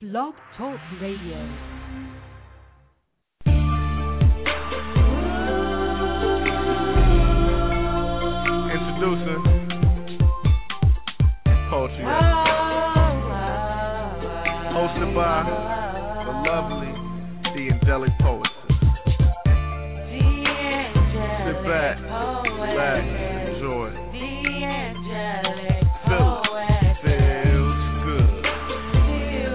Blog Talk Radio. Introducing Poetry hosted by the lovely, the angelic poetess. Sit back, relax, enjoy. Feel it, feels good.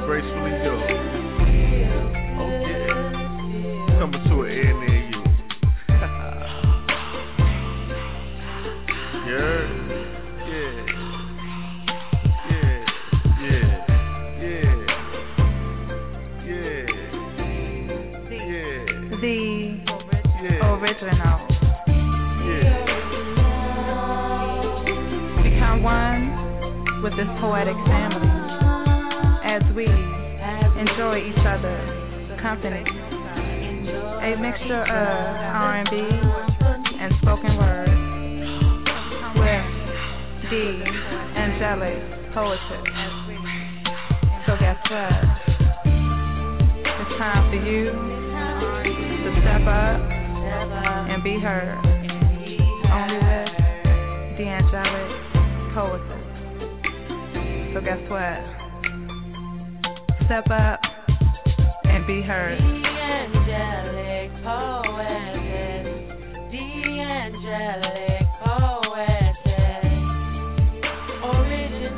Gracefully yours. Oh yeah, coming to an end near you. Original. Yeah. Become one with this poetic family as we enjoy each other's company. A mixture of R&B and spoken word with the angelic poetry. So guess what? It's time for you to step up and be heard. Only with the angelic poetess. So guess what? Step up and be heard. The angelic poetess, original.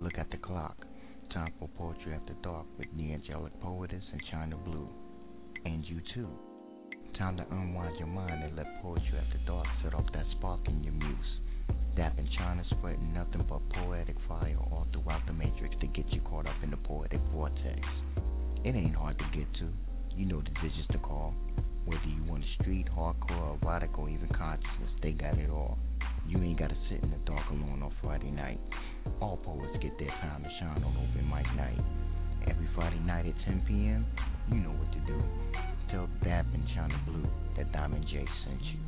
Look at the clock. Time for Poetry After Dark with the angelic poetess and Chyna Blue. And you too. Time to unwind your mind and let Poetry After Dark set off that spark in your muse. Dap and Chyna spreading nothing but poetic fire all throughout the matrix to get you caught up in the poetic vortex. It ain't hard to get to. You know the digits to call. Whether you want a street, hardcore, erotic, or even consciousness, they got it all. You ain't gotta sit in the dark alone on Friday night. All poets get their time to shine on open mic night. Every Friday night at 10 p.m., you know what to do. Tell Dap and Chyna Blue that Diamond J sent you.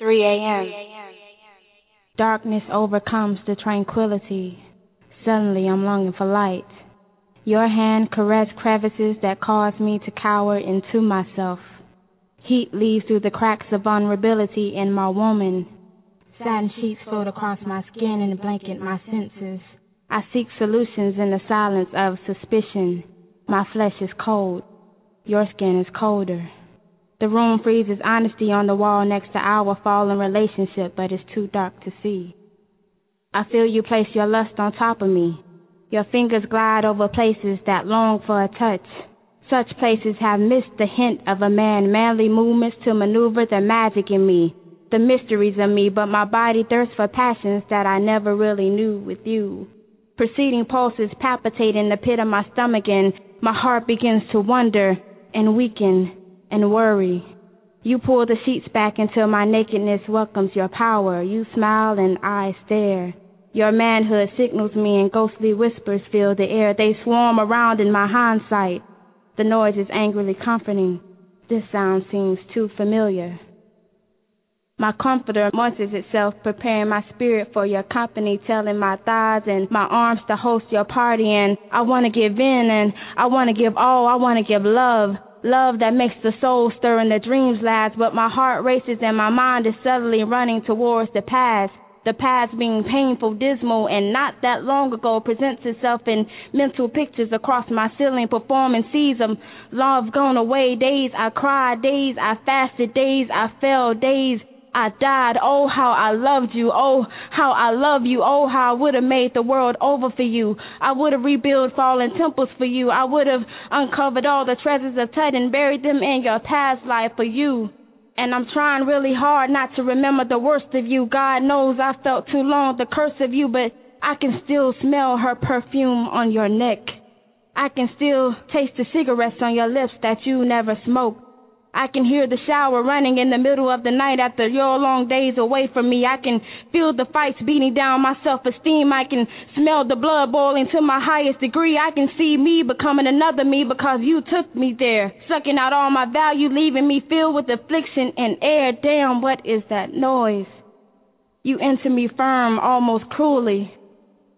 Three a.m. Darkness overcomes the tranquility. Suddenly I'm longing for light. Your hand caressed crevices that caused me to cower into myself. Heat leaves through the cracks of vulnerability in my woman. Satin sheets fold across my skin and blanket my senses. I seek solutions in the silence of suspicion. My flesh is cold. Your skin is colder. The room freezes honesty on the wall next to our fallen relationship, but it's too dark to see. I feel you place your lust on top of me. Your fingers glide over places that long for a touch. Such places have missed the hint of a man, manly movements to maneuver the magic in me, the mysteries of me, but my body thirsts for passions that I never really knew with you. Preceding pulses palpitate in the pit of my stomach, and my heart begins to wonder and weaken and worry. You pull the sheets back until my nakedness welcomes your power. You smile and I stare. Your manhood signals me and ghostly whispers fill the air. They swarm around in my hindsight. The noise is angrily comforting. This sound seems too familiar. My comforter munches itself, preparing my spirit for your company, telling my thighs and my arms to host your party. And I want to give in, and I want to give all. I want to give love. Love that makes the soul stir and the dreams last. But my heart races and my mind is suddenly running towards the past. The past being painful, dismal, and not that long ago presents itself in mental pictures across my ceiling, performing season. Love gone away, days I cried, days I fasted, days I fell, days I died. Oh, how I loved you. Oh, how I love you. Oh, how I would have made the world over for you. I would have rebuilt fallen temples for you. I would have uncovered all the treasures of Tut and buried them in your past life for you. And I'm trying really hard not to remember the worst of you. God knows I felt too long the curse of you, but I can still smell her perfume on your neck. I can still taste the cigarettes on your lips that you never smoked. I can hear the shower running in the middle of the night after your long days away from me. I can feel the fights beating down my self-esteem. I can smell the blood boiling to my highest degree. I can see me becoming another me because you took me there, sucking out all my value, leaving me filled with affliction and air. Damn, what is that noise? You enter me firm, almost cruelly.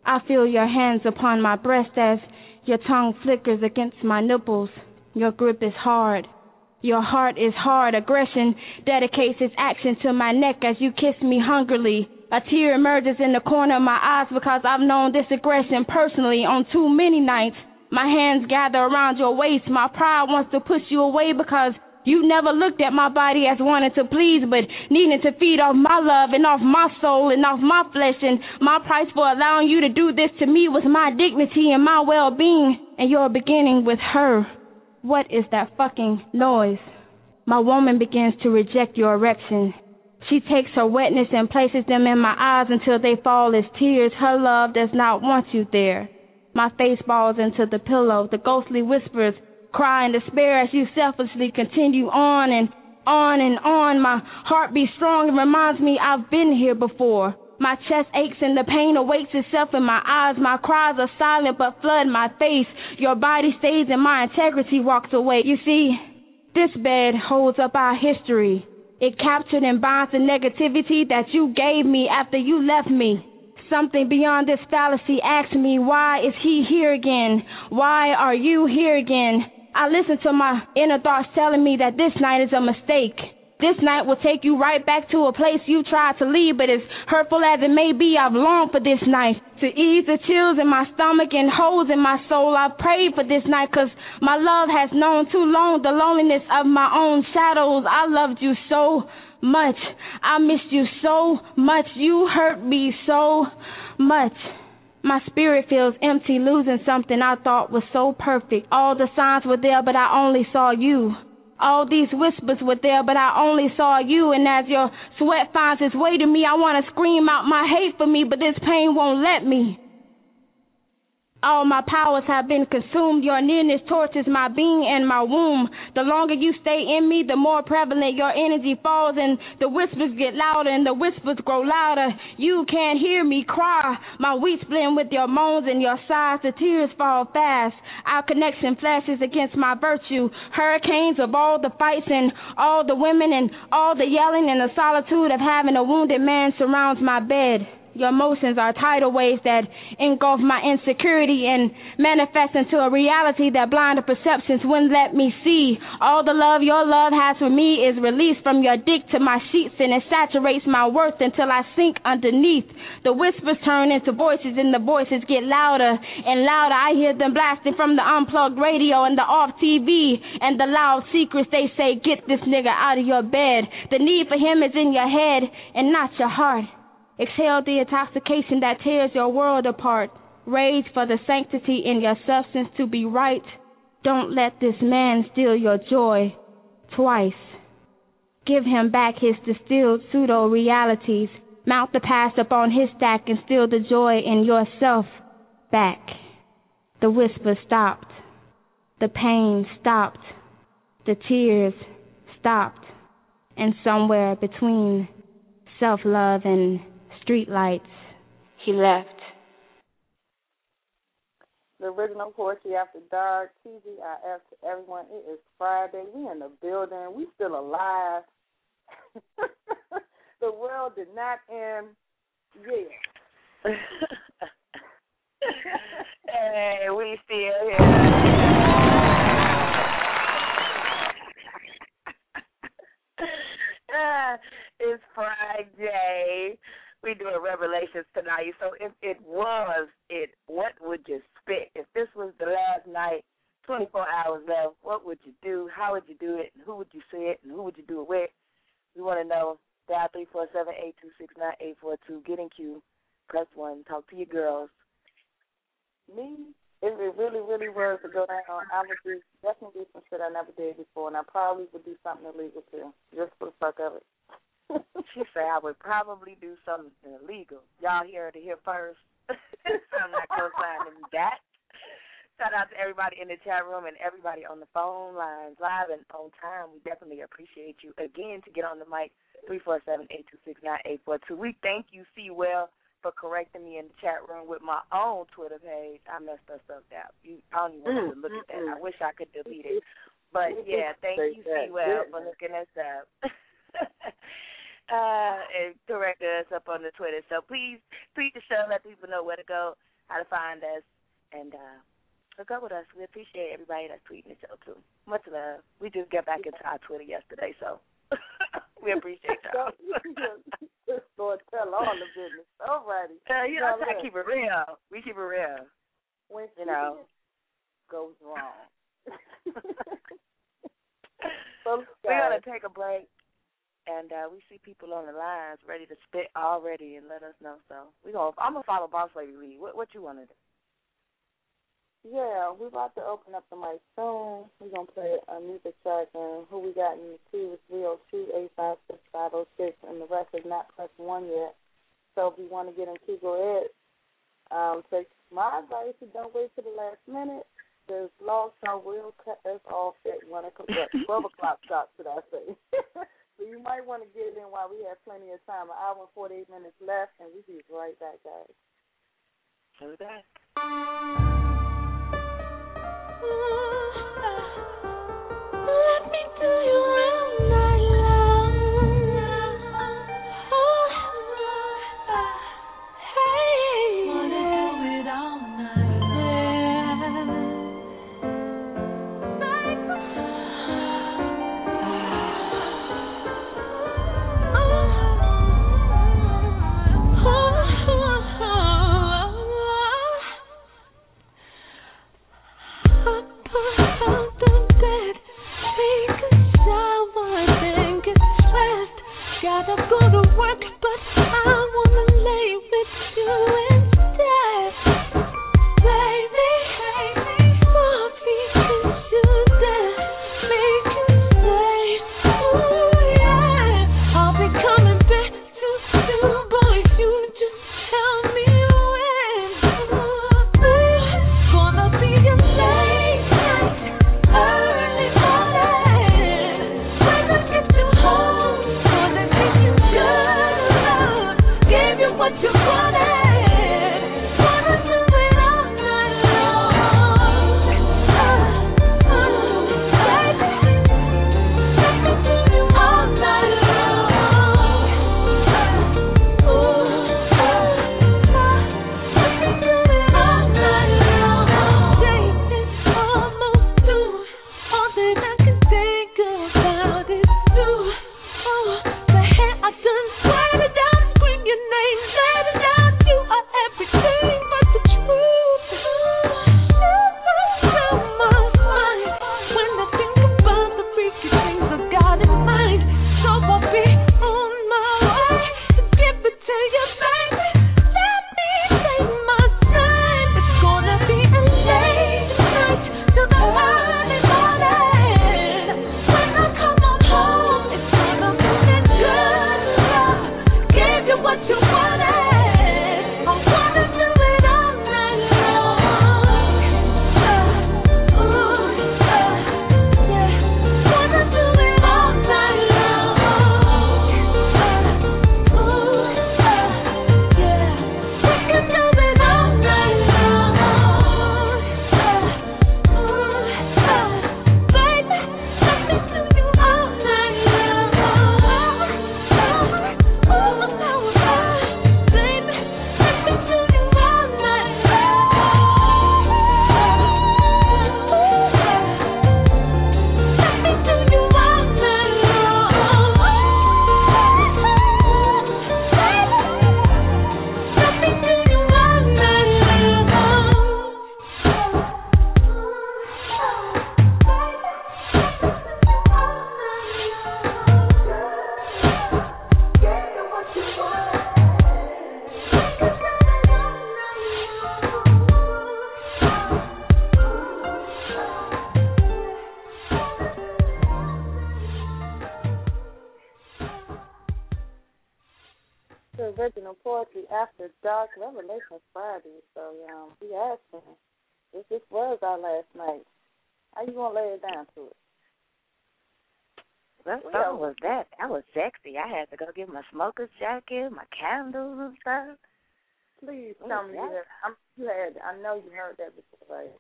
I feel your hands upon my breast as your tongue flickers against my nipples. Your grip is hard. Your heart is hard. Aggression dedicates its action to my neck as you kiss me hungrily. A tear emerges in the corner of my eyes because I've known this aggression personally on too many nights. My hands gather around your waist. My pride wants to push you away because you never looked at my body as wanting to please, but needing to feed off my love and off my soul and off my flesh. And my price for allowing you to do this to me was my dignity and my well-being. And you're beginning with her. What is that fucking noise? My woman begins to reject your erection. She takes her wetness and places them in my eyes until they fall as tears. Her love does not want you there. My face falls into the pillow. The ghostly whispers cry in despair as you selfishly continue on and on and on. My heart beats strong and reminds me I've been here before. My chest aches and the pain awakes itself in my eyes. My cries are silent but flood my face. Your body stays and my integrity walks away. You see, this bed holds up our history. It captured and binds the negativity that you gave me after you left me. Something beyond this fallacy asks me, why is he here again? Why are you here again? I listen to my inner thoughts telling me that this night is a mistake. This night will take you right back to a place you tried to leave, but as hurtful as it may be, I've longed for this night. To ease the chills in my stomach and holes in my soul, I've prayed for this night, because my love has known too long the loneliness of my own shadows. I loved you so much. I missed you so much. You hurt me so much. My spirit feels empty, losing something I thought was so perfect. All the signs were there, but I only saw you. All these whispers were there, but I only saw you. And as your sweat finds its way to me, I want to scream out my hate for me, but this pain won't let me. All my powers have been consumed. Your nearness tortures my being and my womb. The longer you stay in me, the more prevalent your energy falls, and the whispers get louder and the whispers grow louder. You can't hear me cry. My weeds blend with your moans and your sighs. The tears fall fast. Our connection flashes against my virtue. Hurricanes of all the fights and all the women and all the yelling and the solitude of having a wounded man surrounds my bed. Your emotions are tidal waves that engulf my insecurity and manifest into a reality that blinded perceptions wouldn't let me see. All the love your love has for me is released from your dick to my sheets, and it saturates my worth until I sink underneath. The whispers turn into voices, and the voices get louder and louder. I hear them blasting from the unplugged radio and the off TV and the loud secrets. They say, get this nigga out of your bed. The need for him is in your head and not your heart. Exhale the intoxication that tears your world apart. Rage for the sanctity in your substance to be right. Don't let this man steal your joy twice. Give him back his distilled pseudo-realities. Mount the past upon his stack and steal the joy in yourself back. The whisper stopped. The pain stopped. The tears stopped. And somewhere between self-love and streetlights, he left. The original Poetry After Dark, TGIF to everyone. It is Friday. We in the building. We still alive. the world did not end yet. Hey, we still here. It's Friday. We doing Revelations tonight. So if it was, what would you spit? If this was the last night, 24 hours left, what would you do? How would you do it? And who would you say it? And who would you do it with? We want to know. Dial 347-826-9842. Get in queue. Press 1. Talk to your girls. Me, if it really, really was to go down, I would do, definitely do some shit I never did before, and I probably would do something illegal, too, just for the fuck of it. She said I would probably do something illegal. Y'all heard it here first. I'm not co-signing that. Shout out to everybody in the chat room and everybody on the phone lines, live and on time. We definitely appreciate you. Again, to get on the mic, 347-826-9842. We thank you, Sewell, for correcting me in the chat room with my own Twitter page. I messed us up, Dap. I don't even want to look at that. I wish I could delete it. But, yeah, thank you, Sewell, for looking us up. And correcting us up on the Twitter. So please tweet the show, let people know where to go, how to find us, and hook up with us. We appreciate everybody that's tweeting the show too. Much love. We just got back into our Twitter yesterday, so we appreciate y'all. Lord, tell all the business. Alrighty. You know, I keep it real. We keep it real. When you know goes wrong. So we're gonna take a break. And we see people on the lines ready to spit already and let us know. So I'm going to follow Boss Lady Lee. What you want to do? Yeah, we're about to open up the mic soon. We're going to play a music track. And who we got in the queue is 302-856-506. And the rest is not press 1 yet. So if you want to get in queue, go ahead. Take my advice, you don't wait till the last minute. Because law will cut us off at 1 o'clock. 12 o'clock shots, should I say. So you might want to get in while we have plenty of time. An hour and 48 minutes left, and we'll be right back, guys. So that. Let me do you all night long. Hey, wanna do it all night. Yeah. After Dark Revelation Friday, so we asking if this was our last night, how you gonna lay it down to it? What song was that? That was sexy. I had to go get my smoker's jacket, my candles and stuff. Please tell me that. I'm glad. I know you heard that before, right?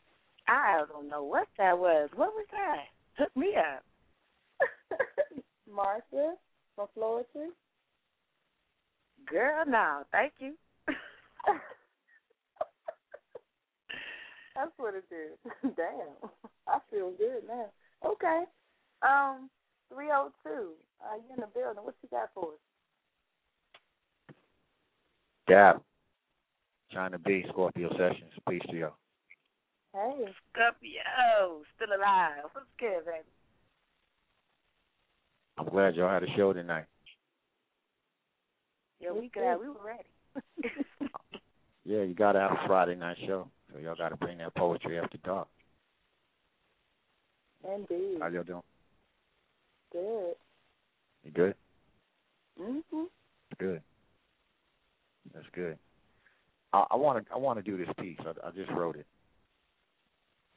I don't know what that was. What was that? Hook me up. Marcia from Florida. Girl, no, thank you. That's what it is. Damn, I feel good now. Okay, 302. You in the building? What you got for us? Dap, Chyna Blue, Scorpio Sessions. Peace to y'all. Hey, Scorpio, still alive. What's good, baby? I'm glad y'all had a show tonight. Yeah, we glad. We were ready. Yeah, you got to have a Friday night show, so y'all got to bring that Poetry After Dark. Indeed. How y'all doing? Good. You good? Mm-hmm. Good. That's good. I want to do this piece. I just wrote it,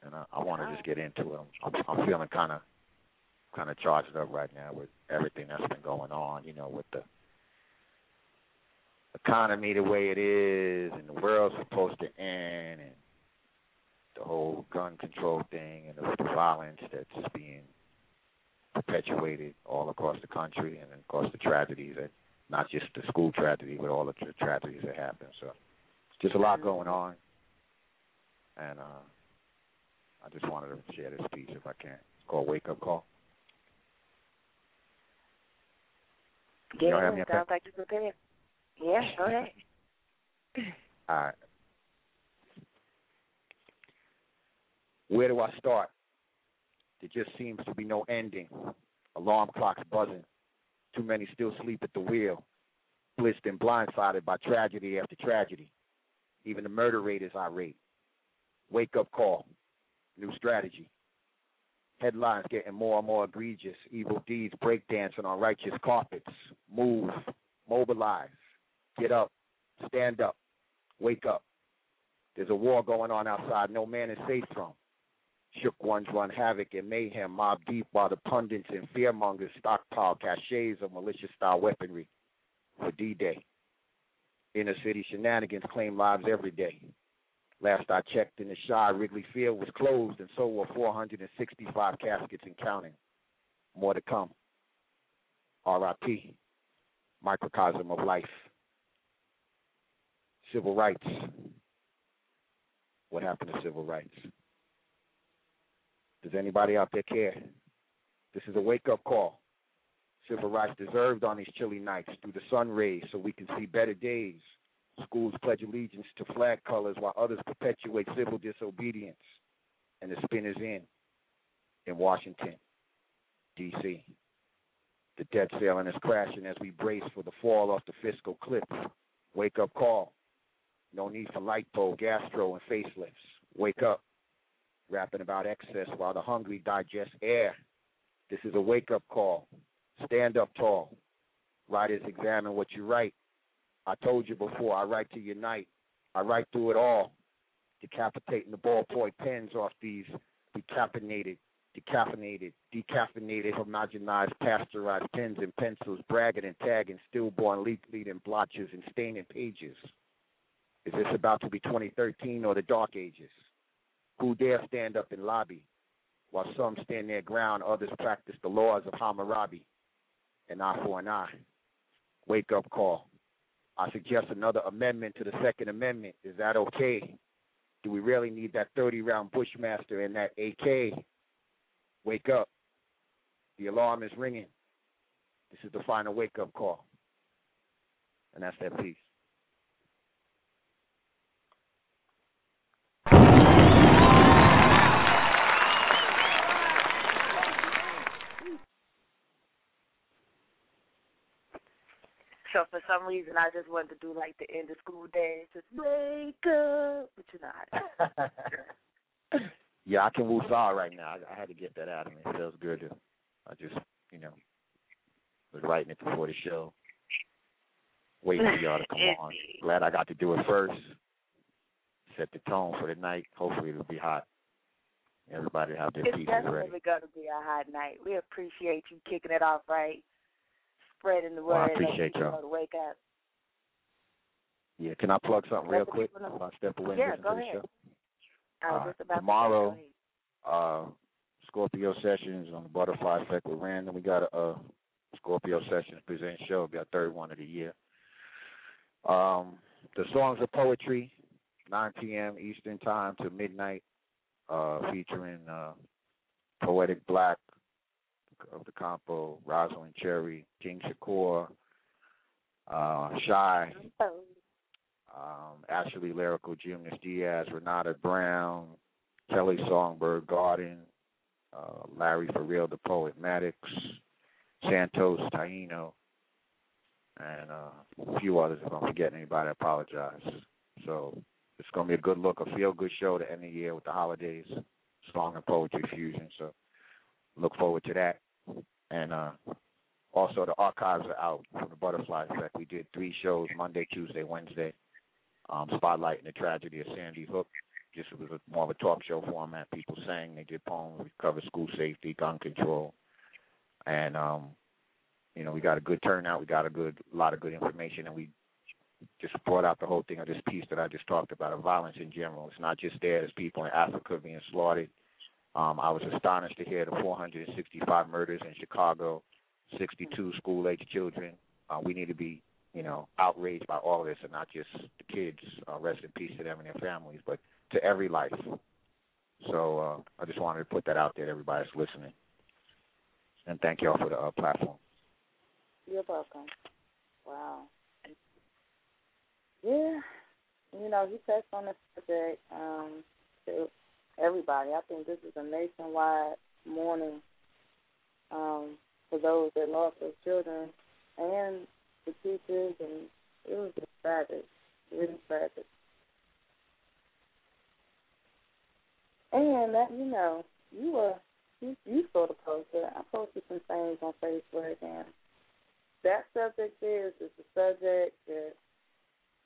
and I want to just get into it. I'm feeling kind of charged up right now with everything that's been going on, you know, with the economy the way it is, and the world's supposed to end, and the whole gun control thing, and the violence that's being perpetuated all across the country, and of course the tragedies, that not just the school tragedy, but all of the tragedies that happen. So just a lot going on, and I just wanted to share this piece if I can. It's called Wake Up Call. Yeah, sounds like you're prepared. Yeah, go ahead. All right. Where do I start? There just seems to be no ending. Alarm clocks buzzing. Too many still sleep at the wheel, blitzed and blindsided by tragedy after tragedy. Even the murder rate is irate. Wake up call. New strategy. Headlines getting more and more egregious. Evil deeds breakdancing on righteous carpets. Move. Mobilize. Get up, stand up, wake up. There's a war going on outside no man is safe from. Shook ones run havoc and mayhem mob deep while the pundits and fearmongers stockpile caches of militia-style weaponry for D-Day. Inner-city shenanigans claim lives every day. Last I checked in the Shy, Ridley Field was closed and so were 465 caskets and counting. More to come. R.I.P. Microcosm of life. Civil rights. What happened to civil rights? Does anybody out there care? This is a wake-up call. Civil rights deserved on these chilly nights through the sun rays so we can see better days. Schools pledge allegiance to flag colors while others perpetuate civil disobedience. And the spin is in Washington, D.C. The debt ceiling is crashing as we brace for the fall off the fiscal cliff. Wake up call. No need for lipo, gastro, and facelifts. Wake up. Rapping about excess while the hungry digest air. This is a wake-up call. Stand up tall. Writers, examine what you write. I told you before, I write to unite. I write through it all. Decapitating the ballpoint pens off these decaffeinated, homogenized, pasteurized pens and pencils, bragging and tagging, stillborn, leak-leading blotches and staining pages. Is this about to be 2013 or the dark ages? Who dare stand up and lobby? While some stand their ground, others practice the laws of Hammurabi. An eye for an eye. Wake up call. I suggest another amendment to the Second Amendment. Is that okay? Do we really need that 30-round Bushmaster and that AK? Wake up. The alarm is ringing. This is the final wake-up call. And that's that piece. So for some reason, I just wanted to do like the end of school dance, just wake up, but you're not. Yeah, I can woo-saw right now. I had to get that out of me. It feels good. I just, was writing it before the show. waiting for y'all to come on. Glad I got to do it first. Set the tone for the night. Hopefully it'll be hot. Everybody have their pieces ready. It's definitely going to be a hot night. We appreciate you kicking it off right, spreading the word. Well, I appreciate y'all. To wake up. Yeah, can I plug something real quick before I step away? Yeah, go ahead. Tomorrow, Scorpio Sessions on the Butterfly Effect with Rand, and we got a Scorpio Sessions present show. It'll be our third one of the year. The Songs of Poetry, 9 p.m. Eastern Time to midnight, featuring Poetic Black of the Compo, Rosalind Cherry, King Shakur, Shy, Ashley Lyrical, Jimis Diaz, Renata Brown, Kelly Songbird Garden, Larry Farrell, the Poet Maddox, Santos Taino, and a few others. If I'm forgetting anybody, I apologize. So it's going to be a good look, a feel-good show to end the year with the holidays, song and poetry fusion. So look forward to that. And also the archives are out from the Butterfly Effect. We did 3 shows, Monday, Tuesday, Wednesday, spotlighting the tragedy of Sandy Hook. Just it was more of a talk show format. People sang, they did poems. We covered school safety, gun control, and you know, we got a good turnout. We got a lot of good information, and we just brought out the whole thing of this piece that I just talked about of violence in general. It's not just there. There's people in Africa being slaughtered. I was astonished to hear the 465 murders in Chicago, 62 school-aged children. We need to be, you know, outraged by all this, and not just the kids. Rest in peace to them and their families, but to every life. So I just wanted to put that out there to everybody that's listening. And thank you all for the platform. You're welcome. Wow. Yeah. You know, he touched on this subject to everybody. I think this is a nationwide mourning for those that lost their children and the teachers. And it was just tragic, really tragic. And that, you know, you saw the poster. I posted some things on Facebook, and that subject is a subject that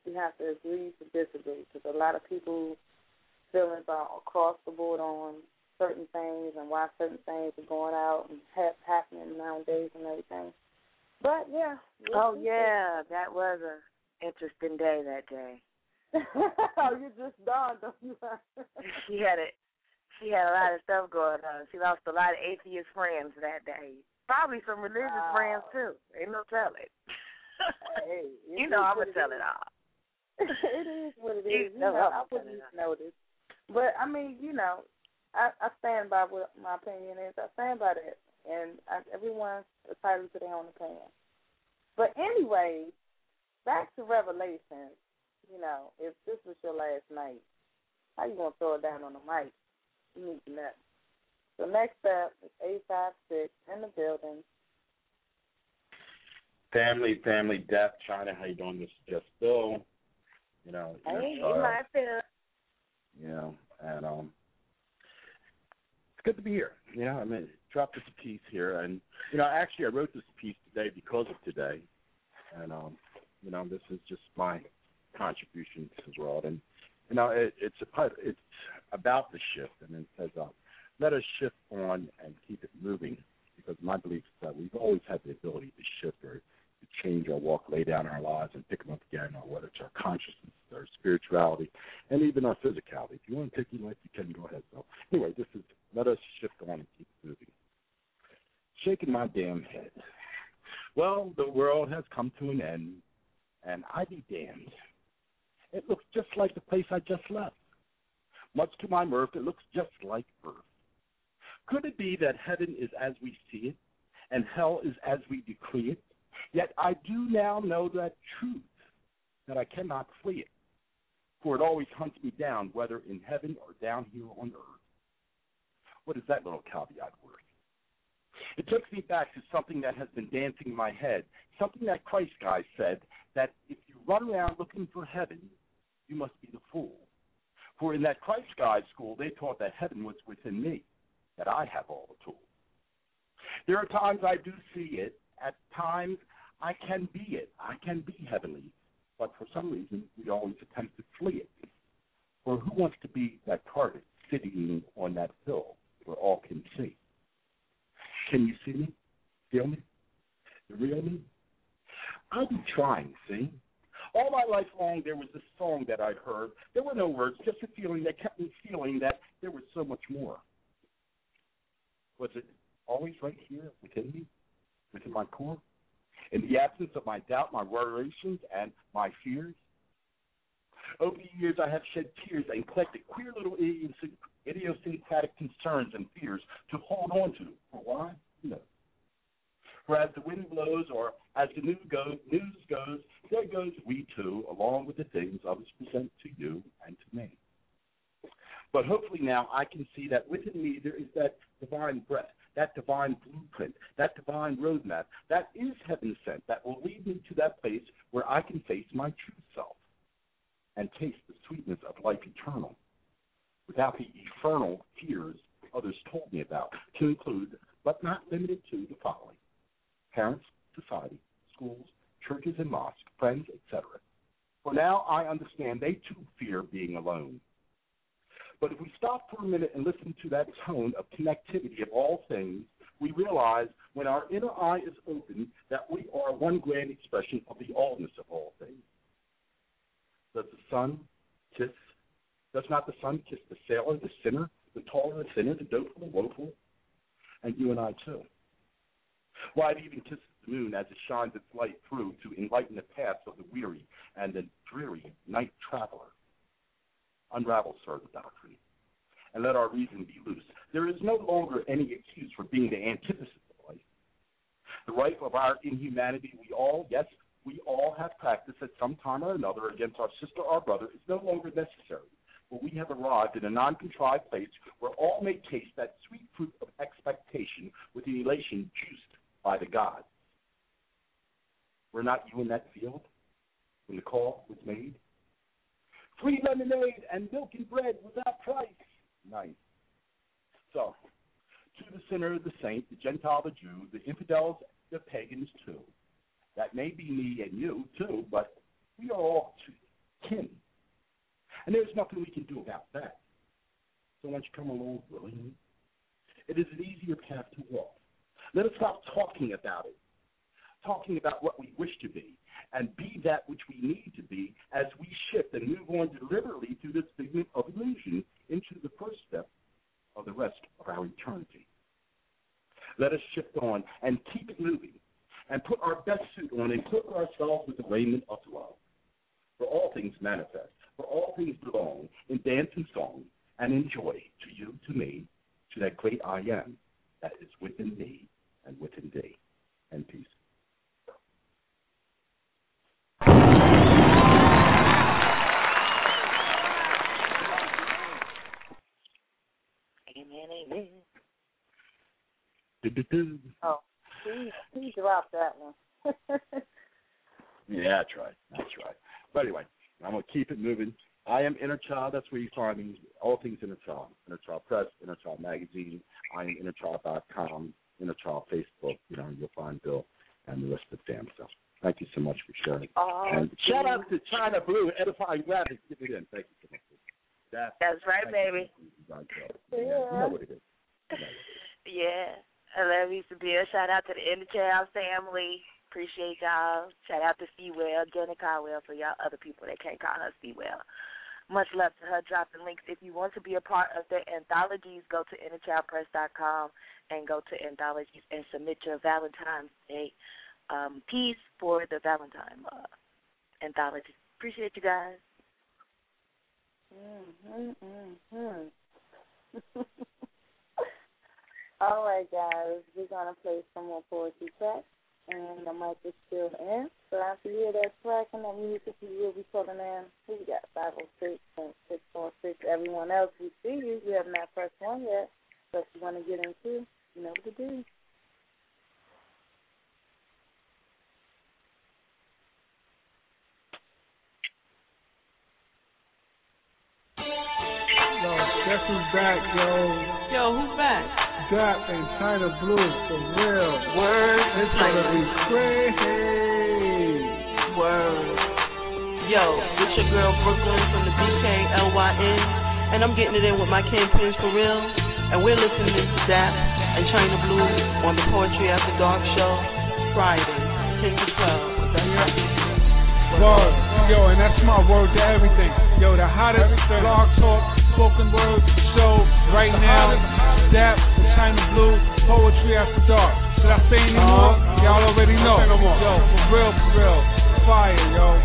you have to agree to disagree, because a lot of people's feelings are across the board on certain things and why certain things are going out and happening nowadays and everything. But yeah. Oh yeah, that was an interesting day that day. Oh, you just dawned on you. She had a lot of stuff going on. She lost a lot of atheist friends that day. Probably some religious friends, too. Ain't no telling. Hey, you know I'm going to tell it all. It is what it is. You know, I wouldn't notice. But, I mean, you know, I stand by what my opinion is. I stand by that. And everyone's entitled to their own opinion. But anyway, back to Revelation. You know, if this was your last night, how you going to throw it down on the mic? So next up is 856 in the building. Family, Dap, Chyna, how you doing? This is just Bill. You know, hey, my Bill. You know, and it's good to be here. You know, I mean, dropped this piece here, and you know, actually, I wrote this piece today because of today, and you know, this is just my contribution to the world, and you know, it's about the shift, and it says, let us shift on and keep it moving, because my belief is that we've always had the ability to shift or to change our walk, lay down our lives, and pick them up again, or whether it's our consciousness, our spirituality, and even our physicality. If you want to take your life, you can, go ahead. So anyway, this is let us shift on and keep it moving. Shaking my damn head. Well, the world has come to an end, and I be damned. It looks just like the place I just left. Much to my mirth, it looks just like Earth. Could it be that heaven is as we see it, and hell is as we decree it? Yet I do now know that truth, that I cannot flee it, for it always hunts me down, whether in heaven or down here on earth. What is that little caveat worth? It took me back to something that has been dancing in my head, something that Christ guy said, that if you run around looking for heaven, you must be the fool. For in that Christ guy school, they taught that heaven was within me, that I have all the tools. There are times I do see it. At times I can be it. I can be heavenly. But for some reason, we always attempt to flee it. Or who wants to be that target sitting on that hill where all can see? Can you see me? Feel me? The real me? I'll be trying, see? All my life long, there was this song that I heard. There were no words, just a feeling that kept me feeling that there was so much more. Was it always right here within me, within my core? In the absence of my doubt, my worries, and my fears? Over the years, I have shed tears and collected queer little idiosyncratic concerns and fears to hold on to. For why? No. For as the wind blows or as the news goes, there goes we too, along with the things others present to you and to me. But hopefully now I can see that within me there is that divine breath, that divine blueprint, that divine roadmap, that is heaven sent, that will lead me to that place where I can face my true self and taste the sweetness of life eternal, without the eternal fears others told me about, to include, but not limited to, the following: parents, society, schools, churches and mosques, friends, etc. For now, I understand they too fear being alone. But if we stop for a minute and listen to that tone of connectivity of all things, we realize when our inner eye is open that we are one grand expression of the allness of all things. Does not the sun kiss the sailor, the sinner, the taller, the thinner, the dopeful, the woeful? And you and I too. Why, it even kisses the moon as it shines its light through to enlighten the paths of the weary and the dreary night traveler. Unravel, sir, the doctrine, and let our reason be loose. There is no longer any excuse for being the antithesis of life. The rife of our inhumanity we all have practiced at some time or another against our sister or brother is no longer necessary, but we have arrived in a non-contrived place where all may taste that sweet fruit of expectation with an elation juiced by the gods. Were not you in that field when the call was made? Free lemonade and milk and bread without price. Nice. So, to the sinner, the saint, the Gentile, the Jew, the infidels, the pagans too. That may be me and you too, but we are all kin. And there's nothing we can do about that. So why don't you come along willingly? It is an easier path to walk. Let us stop talking about it, talking about what we wish to be, and be that which we need to be as we shift and move on deliberately through this figment of illusion into the first step of the rest of our eternity. Let us shift on and keep it moving and put our best suit on and clothe ourselves with the raiment of love. For all things manifest, for all things belong, in dance and song, and in joy to you, to me, to that great I am that is within me and within thee. And peace. Amen. Oh, he dropped that one. Yeah, I tried. But anyway, I'm going to keep it moving. I am Inner Child. That's where you find me. All things Inner Child. Inner Child Press, Inner Child Magazine. I am InnerChild.com, Inner Child Facebook. You know, you'll find Bill and the rest of the fam. So thank you so much for sharing. Oh, and shout out to Chyna Blue, Edifying Graphics. Get it in. Thank you so much. That's right, baby. Yeah. You know what it is. Yeah. I love you, Sabir. Shout out to the Inner Child family. Appreciate y'all. Shout out to Sewell, Jenny Caldwell, for y'all other people that can't call her Sewell. Much love to her. Dropping links. If you want to be a part of the anthologies, go to innerchildpress.com and go to anthologies and submit your Valentine's Day piece for the Valentine anthology. Appreciate you guys. All right, guys. We're going to play some more poetry tracks. And the mic is still in. So after you hear that track and that music, you will be calling in. We got 506-646. Everyone else, we see you. You have not pressed one yet. So if you want to get in too, you know what to do. Yo, guess who's back, yo? Yo, who's back? Dap and Chyna Blue, for real. Words. It's gonna be crazy. Words. Yo, it's your girl Brooklyn from the BKLYN, and I'm getting it in with my campaigns for real. And we're listening to Dap and Chyna Blue on the Poetry After Dark show, Friday, 10 to 12. That's right. Word. Yo, and that's my word to everything. Yo, the hottest blog talk, spoken word show right now. Dap, the Chyna Blue, Poetry After Dark. Should I say anymore? Y'all already know. Yo, for real, fire, yo.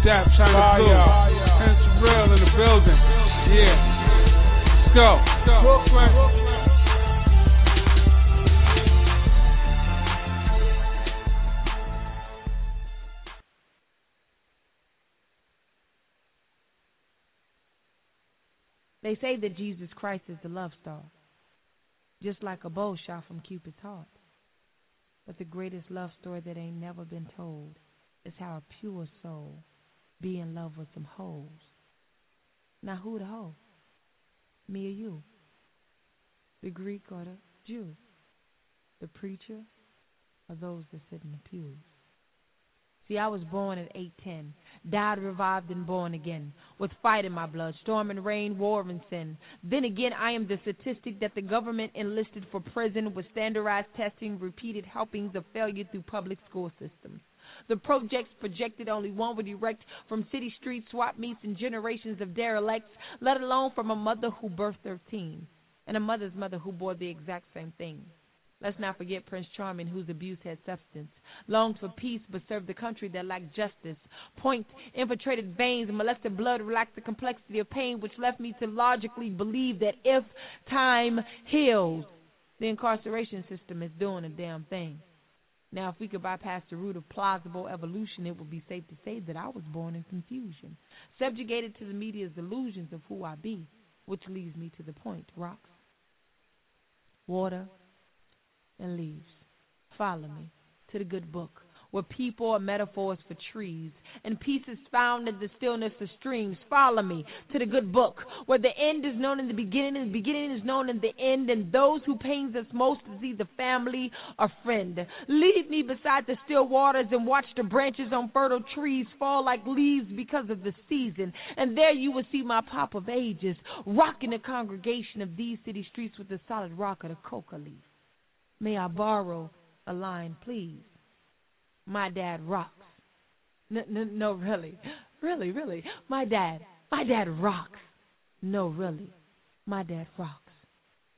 Dap, Chyna Blue, and it's real in the building. Yeah. Let's go. Brooklyn. They say that Jesus Christ is the love star, just like a bow shot from Cupid's heart. But the greatest love story that ain't never been told is how a pure soul be in love with some hoes. Now who the hoe? Me or you? The Greek or the Jew? The preacher or those that sit in the pews? See, I was born at 8:10, died, revived, and born again, with fight in my blood, storm and rain, war and sin. Then again, I am the statistic that the government enlisted for prison with standardized testing, repeated helpings of failure through public school systems. The projects projected only one would erect from city streets, swap meets, and generations of derelicts, let alone from a mother who birthed 13, and a mother's mother who bore the exact same thing. Let's not forget Prince Charming, whose abuse had substance, longed for peace but served the country that lacked justice. Point infiltrated veins, molested blood, relaxed the complexity of pain, which left me to logically believe that if time heals, the incarceration system is doing a damn thing. Now, if we could bypass the route of plausible evolution, it would be safe to say that I was born in confusion, subjugated to the media's illusions of who I be, which leads me to the point. Rocks, water, and leaves. Follow me to the good book, where people are metaphors for trees and pieces found in the stillness of streams. Follow me to the good book, where the end is known in the beginning and the beginning is known in the end, and those who pains us most is either family or friend. Lead me beside the still waters and watch the branches on fertile trees fall like leaves because of the season, and there you will see my pop of ages rocking the congregation of these city streets with the solid rock of the coca leaf. May I borrow a line, please? My dad rocks. No, really. Really. My dad rocks. No, really. My dad rocks.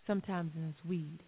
Sometimes in his weed.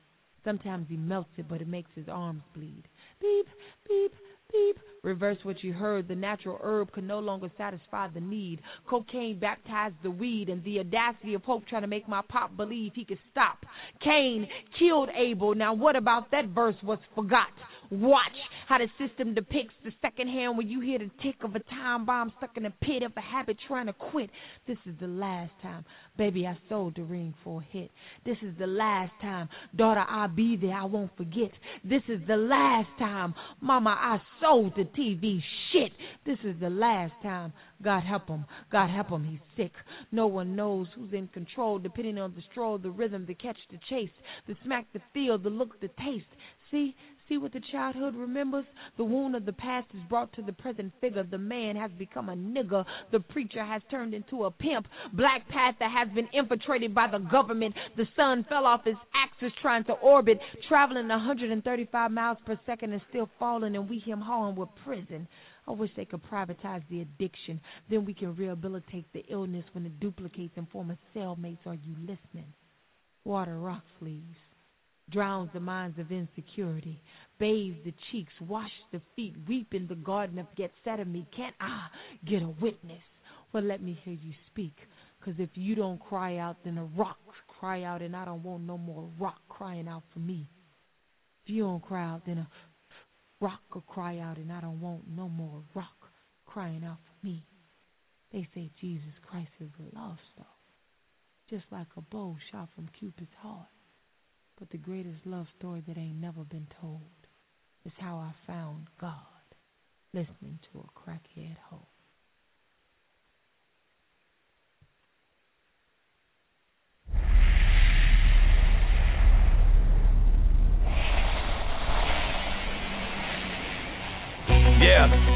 Sometimes he melts it, but it makes his arms bleed. Beep, beep, beep. Reverse what you heard. The natural herb could no longer satisfy the need. Cocaine baptized the weed, and the audacity of hope trying to make my pop believe he could stop. Cain killed Abel. Now what about that verse was forgot? Watch how the system depicts the second hand when you hear the tick of a time bomb stuck in the pit of a habit trying to quit. This is the last time, baby, I sold the ring for a hit. This is the last time, daughter, I'll be there, I won't forget. This is the last time, mama, I sold the TV shit. This is the last time. God help him, he's sick. No one knows who's in control, depending on the stroll, the rhythm, the catch, the chase, the smack, the feel, the look, the taste. See what the childhood remembers? The wound of the past is brought to the present figure. The man has become a nigger. The preacher has turned into a pimp. Black Panther has been infiltrated by the government. The sun fell off his axis trying to orbit, traveling 135 miles per second and still falling, and we him hauling with prison. I wish they could privatize the addiction. Then we can rehabilitate the illness when it duplicates and former cellmates. Are you listening? Water rocks leaves. Drowns the minds of insecurity, bathes the cheeks, washes the feet, weep in the garden of Gethsemane. Can't I get a witness? Well, let me hear you speak, because if you don't cry out, then a rock cry out, and I don't want no more rock crying out for me. If you don't cry out, then a rock will cry out, and I don't want no more rock crying out for me. They say Jesus Christ is a love star, just like a bow shot from Cupid's heart. But the greatest love story that ain't never been told is how I found God listening to a crackhead hoe.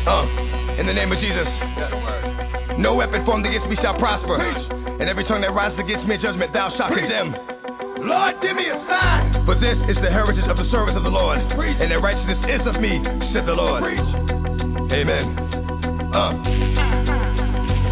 In the name of Jesus. No weapon formed against me shall prosper. Peace. And every tongue that rises against me in judgment, thou shalt condemn. Lord, give me a sign. For this is the heritage of the servants of the Lord. Peace. And their righteousness is of me, said the Lord. Peace. Amen.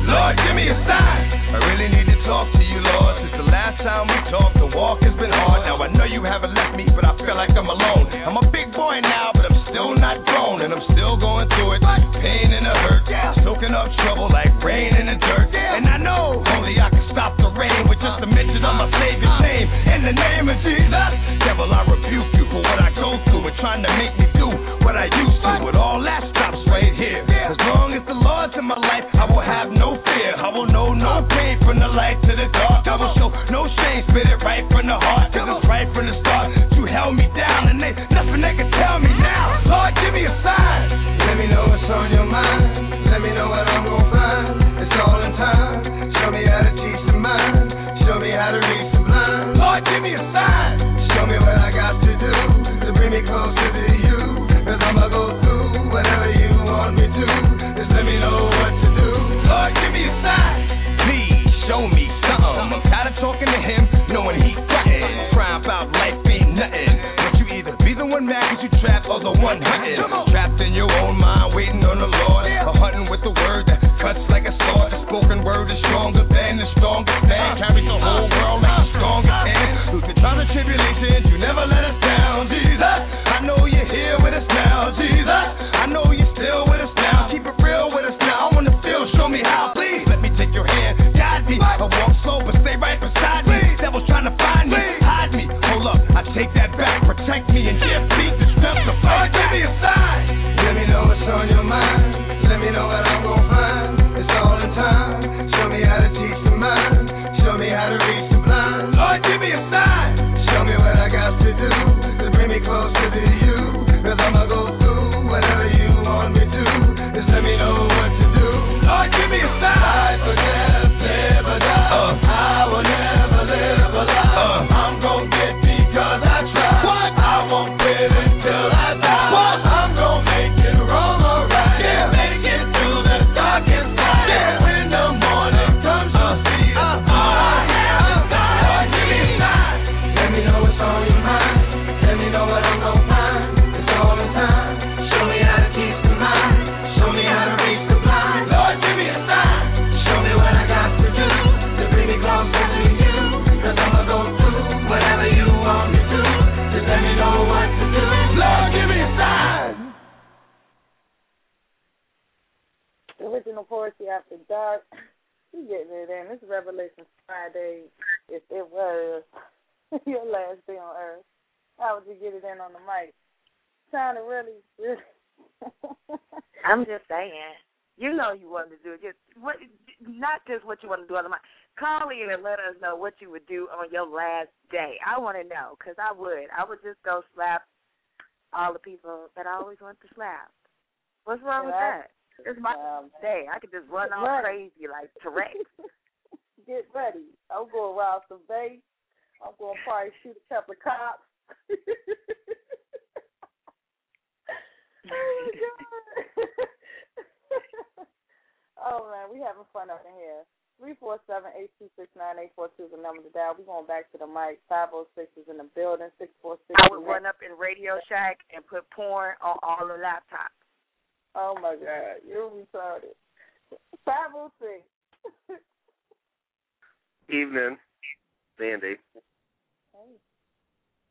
Lord, give me a sign. I really need to talk to you, Lord. Since the last time we talked, the walk has been hard. Now I know you haven't left me, but I feel like I'm alone. I'm a big boy now, but I'm still not grown. And I'm still going through it, pain and a hurt. Soaking up trouble like rain in the dirt. And I know only I can stop the rain with just a mention of my Savior's name. In the name of Jesus, devil, I rebuke you for what I go through and trying to make me do what I used to. But all that stops right here. As long as the Lord's in my life, I will have no fear. I will know no pain from the light to the dark. I will show no shame, spit it right from the heart. Cause it's right from the start. You held me down and there's nothing they can tell me now. Lord, give me a sign. Let me know what's on your mind. Let me know what I'm gonna find. It's all in time. Show me how to teach the mind. Show me how to reach the blind. Lord, give me a sign. Show me what I got to do to bring me closer to you. Cause I'ma go through whatever you want me to. Just let me know what to do. Lord, give me a sign. Please show me something. I'm tired of talking to him, knowing he got it. Crying about life ain't nothing. But you either be the one mad cause you trapped or the one hunted. Trapped in your own mind, waiting on the Lord. Or hunting with the word that cuts like a sword. The spoken word is stronger than the strongest man. Carries the whole world like the strongest hand. Through the trials and tribulations, you never let us down, Jesus. I know you're here with us now, Jesus. I know you're still with us now. Keep it real with us now. I wanna feel, show me how. Please let me take your hand, guide me. I walk slow, but stay right beside me. Devil's trying to find me, hide me. Hold up, I take that back. Protect me and give me the steps to fight. Give me a sign. Let me know what's on your mind. Let me know what I'm gonna find. It's all in time. Show me how to teach the mind. Show me how to reach the blind. Lord, give me a sign. Show me what I got to do to bring me closer to you. Cause I'ma go through whatever you want me to. Just let me know what to do. Lord, give me a sign. I forget, never die. I will never live a lie. I'm gon' get because I try. What? I won't quit until I die. What? I'm gon' make it wrong or right. Yeah. Make it through the darkest night. Yeah. When the morning comes, I'll see you. I have a sign. Lord, give me a sign. Let me know what's on your mind. Let me know what I'm gon' find. It's all in time. Show me how to keep the mind. Show me how to reach the blind. Lord, give me a sign. Show me what I got to do to bring me closer to you. Cause I'ma go through whatever you want me to. Just let me know what to do. Lord, give me a sign. The original Poetry After Dark. You getting it in. It's Revelation Friday. If it was your last day on earth, how would you get it in on the mic? Sounded really. I'm just saying. You know you wanted to do it. Just what? Not just what you want to do on the mic. Call in and let us know what you would do on your last day. I want to know, because I would. I would just go slap all the people that I always want to slap. What's wrong with that? It's my day. I could just run all crazy like Tourette. Get ready. I'm going to rob some banks. I'm going to probably shoot a couple of cops. Oh, my God. Oh, man, we having fun up in here. 347-826-9842 is the number to dial. We're going back to the mic. 506 is in the building. 646. I would run up in Radio Shack and put porn on all the laptops. Oh, my God. You're retarded. 506. Evening. Andy.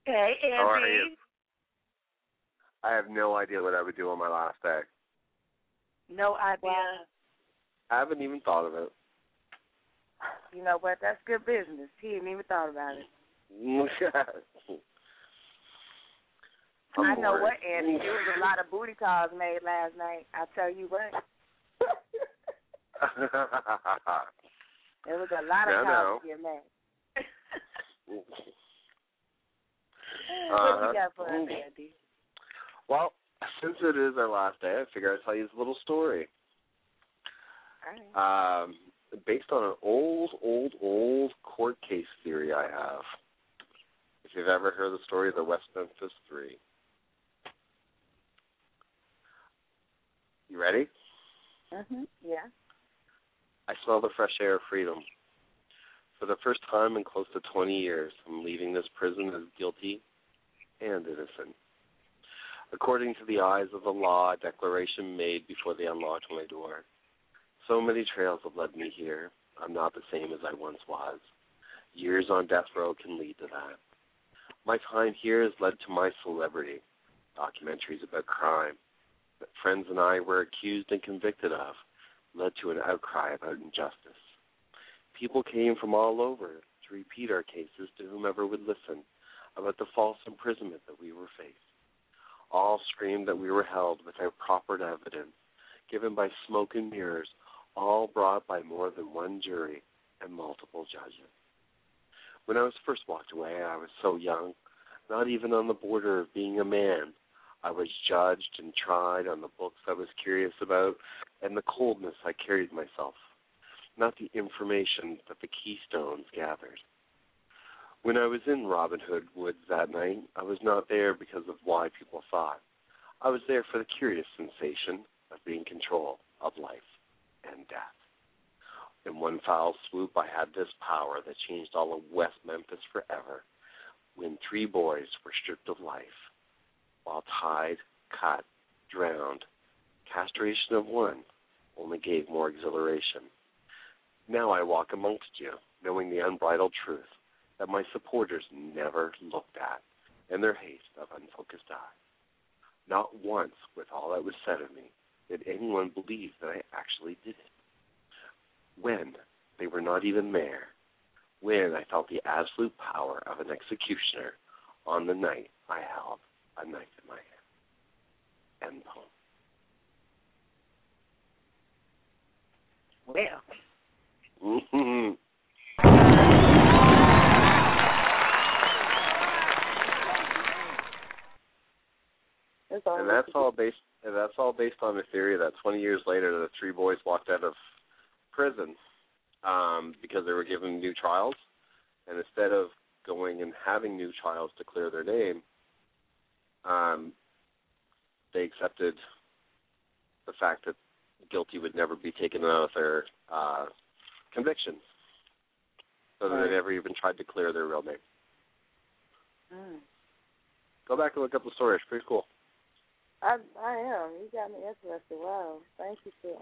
Hey, Andy. How are you? I have no idea what I would do on my last day. No idea. Wow. I haven't even thought of it. You know what? That's good business. He hadn't even thought about it. I know what, Andy. There was a lot of booty calls made last night. I tell you what. There was a lot of calls here made. What you got for us, Andy? Well, since it is our last day, I figure I'd tell you this little story. All right. Based on an old court case theory I have. If you've ever heard the story of the West Memphis Three. You You ready? Mm-hmm. Yeah. I smell the fresh air of freedom. For the first time in close to 20 years, I'm leaving this prison as guilty and innocent. According to the eyes of the law, a declaration made before they unlocked my door. So many trails have led me here. I'm not the same as I once was. Years on death row can lead to that. My time here has led to my celebrity, documentaries about crime that friends and I were accused and convicted of, led to an outcry about injustice. People came from all over to repeat our cases to whomever would listen about the false imprisonment that we were faced. All screamed that we were held without proper evidence, given by smoke and mirrors, all brought by more than one jury and multiple judges. When I was first walked away, I was so young, not even on the border of being a man. I was judged and tried on the books I was curious about and the coldness I carried myself, not the information that the keystones gathered. When I was in Robin Hood Woods that night, I was not there because of why people thought. I was there for the curious sensation of being in control of life and death. In one foul swoop, I had this power that changed all of West Memphis forever, when 3 boys were stripped of life, while tied, cut, drowned. Castration of one only gave more exhilaration. Now I walk amongst you, knowing the unbridled truth that my supporters never looked at in their haste of unfocused eye. Not once, with all that was said of me, did anyone believe that I actually did it. When they were not even there, when I felt the absolute power of an executioner on the night I held a knife in my hand. End poem. Well. Mm-hmm. And that's all based on the theory that 20 years later, the 3 boys walked out of prison because they were given new trials, and instead of going and having new trials to clear their name, they accepted the fact that guilty would never be taken out of their conviction, so that they never even tried to clear their real name. Go back and look up the story. It's pretty cool. I am. You got me interested. Wow. Thank you for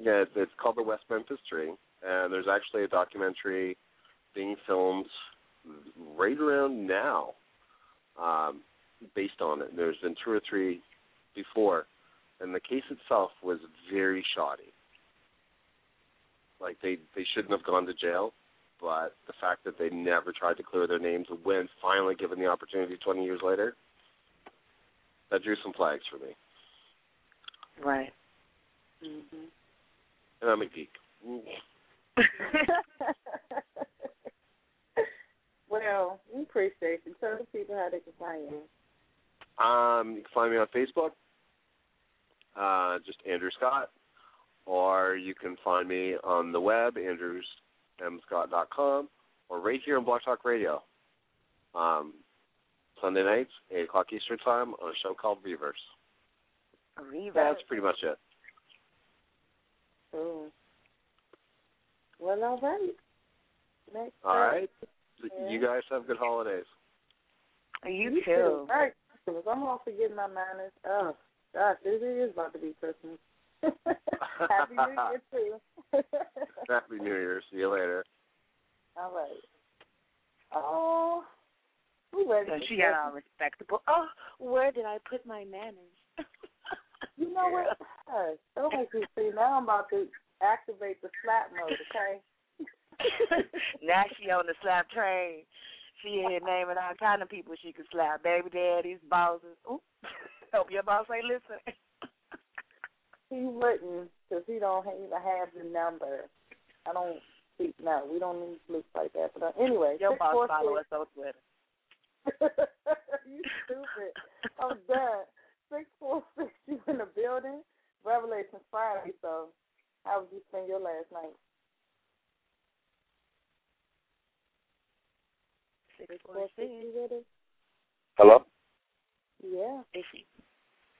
it's called the West Memphis Three, and there's actually a documentary being filmed right around now based on it. There's been 2 or 3 before, and the case itself was very shoddy. Like, they shouldn't have gone to jail, but the fact that they never tried to clear their names when finally given the opportunity 20 years later, that drew some flags for me. Right. Mm-hmm. And I'm a geek. Well, we appreciate you. Tell the people how they can find you. You can find me on Facebook, just Andrew Scott, or you can find me on the web, andrewsmscott.com, or right here on Blog Talk Radio. Sunday nights, 8 o'clock Eastern time, on a show called Reverse. Reverse. That's pretty much it. Ooh. Well, all right. All right. You guys have good holidays. You too. All right. I'm off to get my manners. Oh, gosh, it is about to be Christmas. Happy New Year, too. Happy New Year. See you later. All right. Oh. So she got all respectable. Oh, where did I put my manners? You know what? Don't make me see. Now I'm about to activate the slap mode, okay? Now she on the slap train. She in here naming all kind of people she can slap. Baby daddies, bosses. Ooh, hope your boss ain't listening. He wouldn't, because he don't even have the number. I don't speak now. We don't need to look like that. But anyway. Your boss follow us on Twitter. You stupid. I'm done. 646, you in the building. Revelation's Friday, so how did you spend your last night? 646, you with us? Hello? Yeah.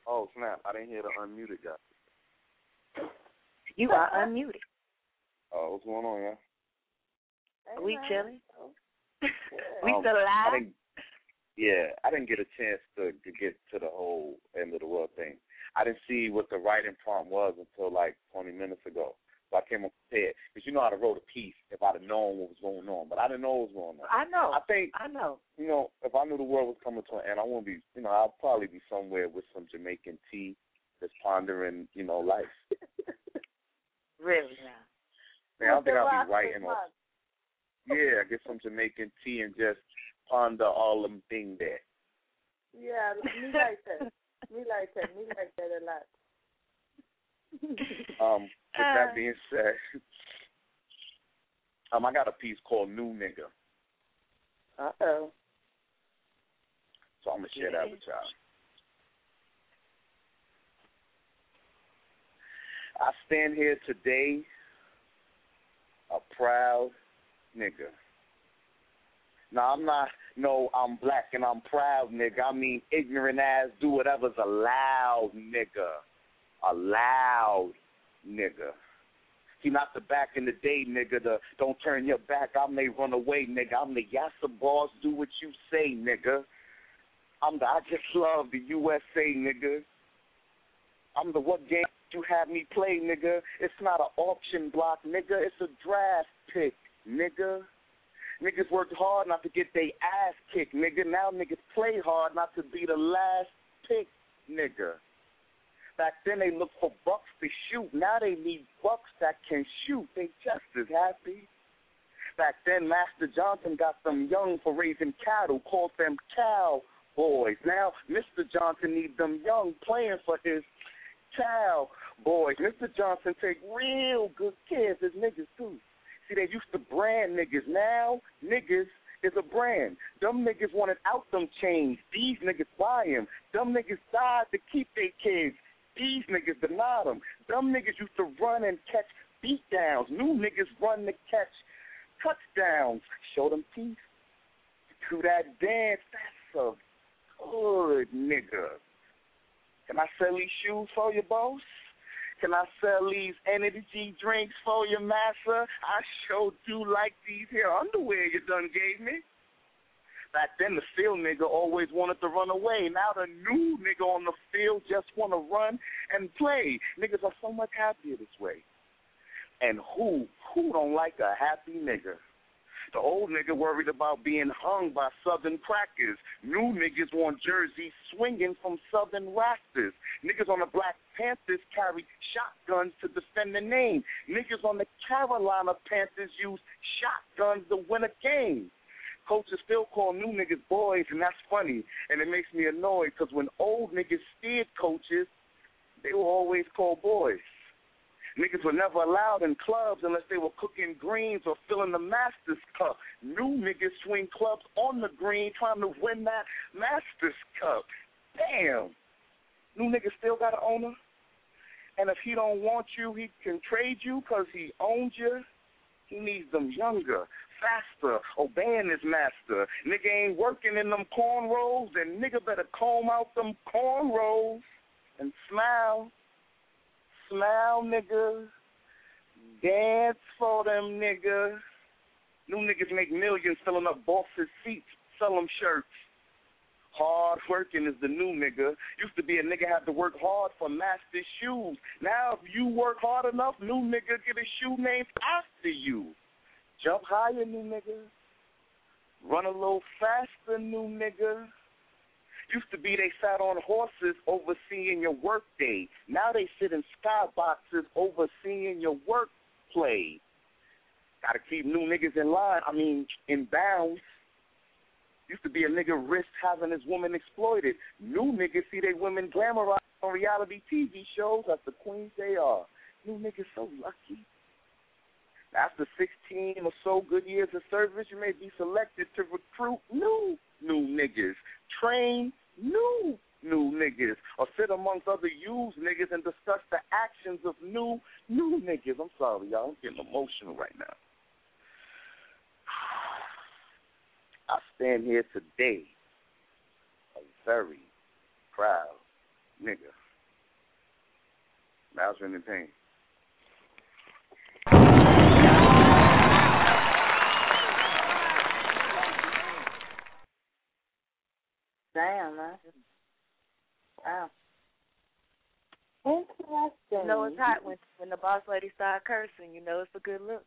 Oh, snap. I didn't hear the unmuted guy. You are unmuted. Oh, what's going on, y'all? Are we chilling? We still alive? I didn't get a chance to get to the whole end of the world thing. I didn't see what the writing prompt was until like 20 minutes ago. So I came up prepared. Because you know I'd have wrote a piece if I'd have known what was going on. But I didn't know what was going on. I know. You know, if I knew the world was coming to an end, I wouldn't be, you know, I'd probably be somewhere with some Jamaican tea that's pondering, you know, life. Really? Yeah. Man, I don't think I'll be writing on. Yeah, I get some Jamaican tea and just ponder all them thing there. Yeah, me like that. Me like that a lot. With that being said, I got a piece called New Nigga. Uh-oh. So I'm going to share that with y'all. I stand here today a proud nigga. Now, I'm not, no, I'm black and I'm proud nigga. I mean ignorant ass, do whatever's allowed nigga. A loud nigga. See, not the back in the day, nigga, the don't turn your back, I may run away, nigga. I'm the Yassa boss, do what you say, nigga. I'm the I just love the USA, nigga. I'm the what game you have me play, nigga. It's not an auction block, nigga. It's a draft pick, nigga. Niggas worked hard not to get their ass kicked, nigga. Now niggas play hard not to be the last pick, nigga. Back then they looked for bucks to shoot. Now they need bucks that can shoot. They just as happy. Back then Master Johnson got them young for raising cattle, called them cowboys. Now Mr. Johnson needs them young playing for his cowboys. Mr. Johnson take real good care of his niggas too. See, they used to brand niggas. Now niggas is a brand. Dumb niggas wanted out them chains. These niggas buy them. Dumb niggas died to keep their kids. These niggas denied them. Dumb niggas used to run and catch beatdowns. New niggas run to catch touchdowns. Show them teeth. Do that dance. That's a good nigga. Can I sell these shoes for your boss? Can I sell these energy drinks for your master? I sure do like these here underwear you done gave me. Back then, the field nigga always wanted to run away. Now the new nigga on the field just want to run and play. Niggas are so much happier this way. And who don't like a happy nigga? The old nigga worried about being hung by southern crackers. New niggas on Jersey swinging from southern rafters. Niggas on the Black Panthers carry shotguns to defend the name. Niggas on the Carolina Panthers use shotguns to win a game. Coaches still call new niggas boys, and that's funny. And it makes me annoyed because when old niggas steered coaches, they were always called boys. Niggas were never allowed in clubs unless they were cooking greens or filling the Masters Cup. New niggas swing clubs on the green trying to win that Masters Cup. Damn. New niggas still got an owner. And if he don't want you, he can trade you because he owns you. He needs them younger, faster, obeying his master. Nigga ain't working in them cornrows, and nigga better comb out them cornrows and smile. Smile, nigga. Dance for them, nigga. New niggas make millions filling up bosses' seats, sell them shirts. Hard working is the new nigga. Used to be a nigga had to work hard for master's shoes. Now if you work hard enough, new nigga get a shoe named after you. Jump higher, new nigga. Run a little faster, new nigga. Used to be they sat on horses overseeing your work day. Now they sit in skyboxes overseeing your work play. Gotta keep new niggas in line, in bounds. Used to be a nigga risked having his woman exploited. New niggas see they women glamorized on reality TV shows as the queens they are. New niggas so lucky. After 16 or so good years of service, you may be selected to recruit new niggas, train new niggas, or sit amongst other used niggas and discuss the actions of new niggas. I'm sorry, y'all. I'm getting emotional right now. I stand here today a very proud nigga. Now it's in pain. You know it's hot when the boss lady start cursing. You know it's a good look.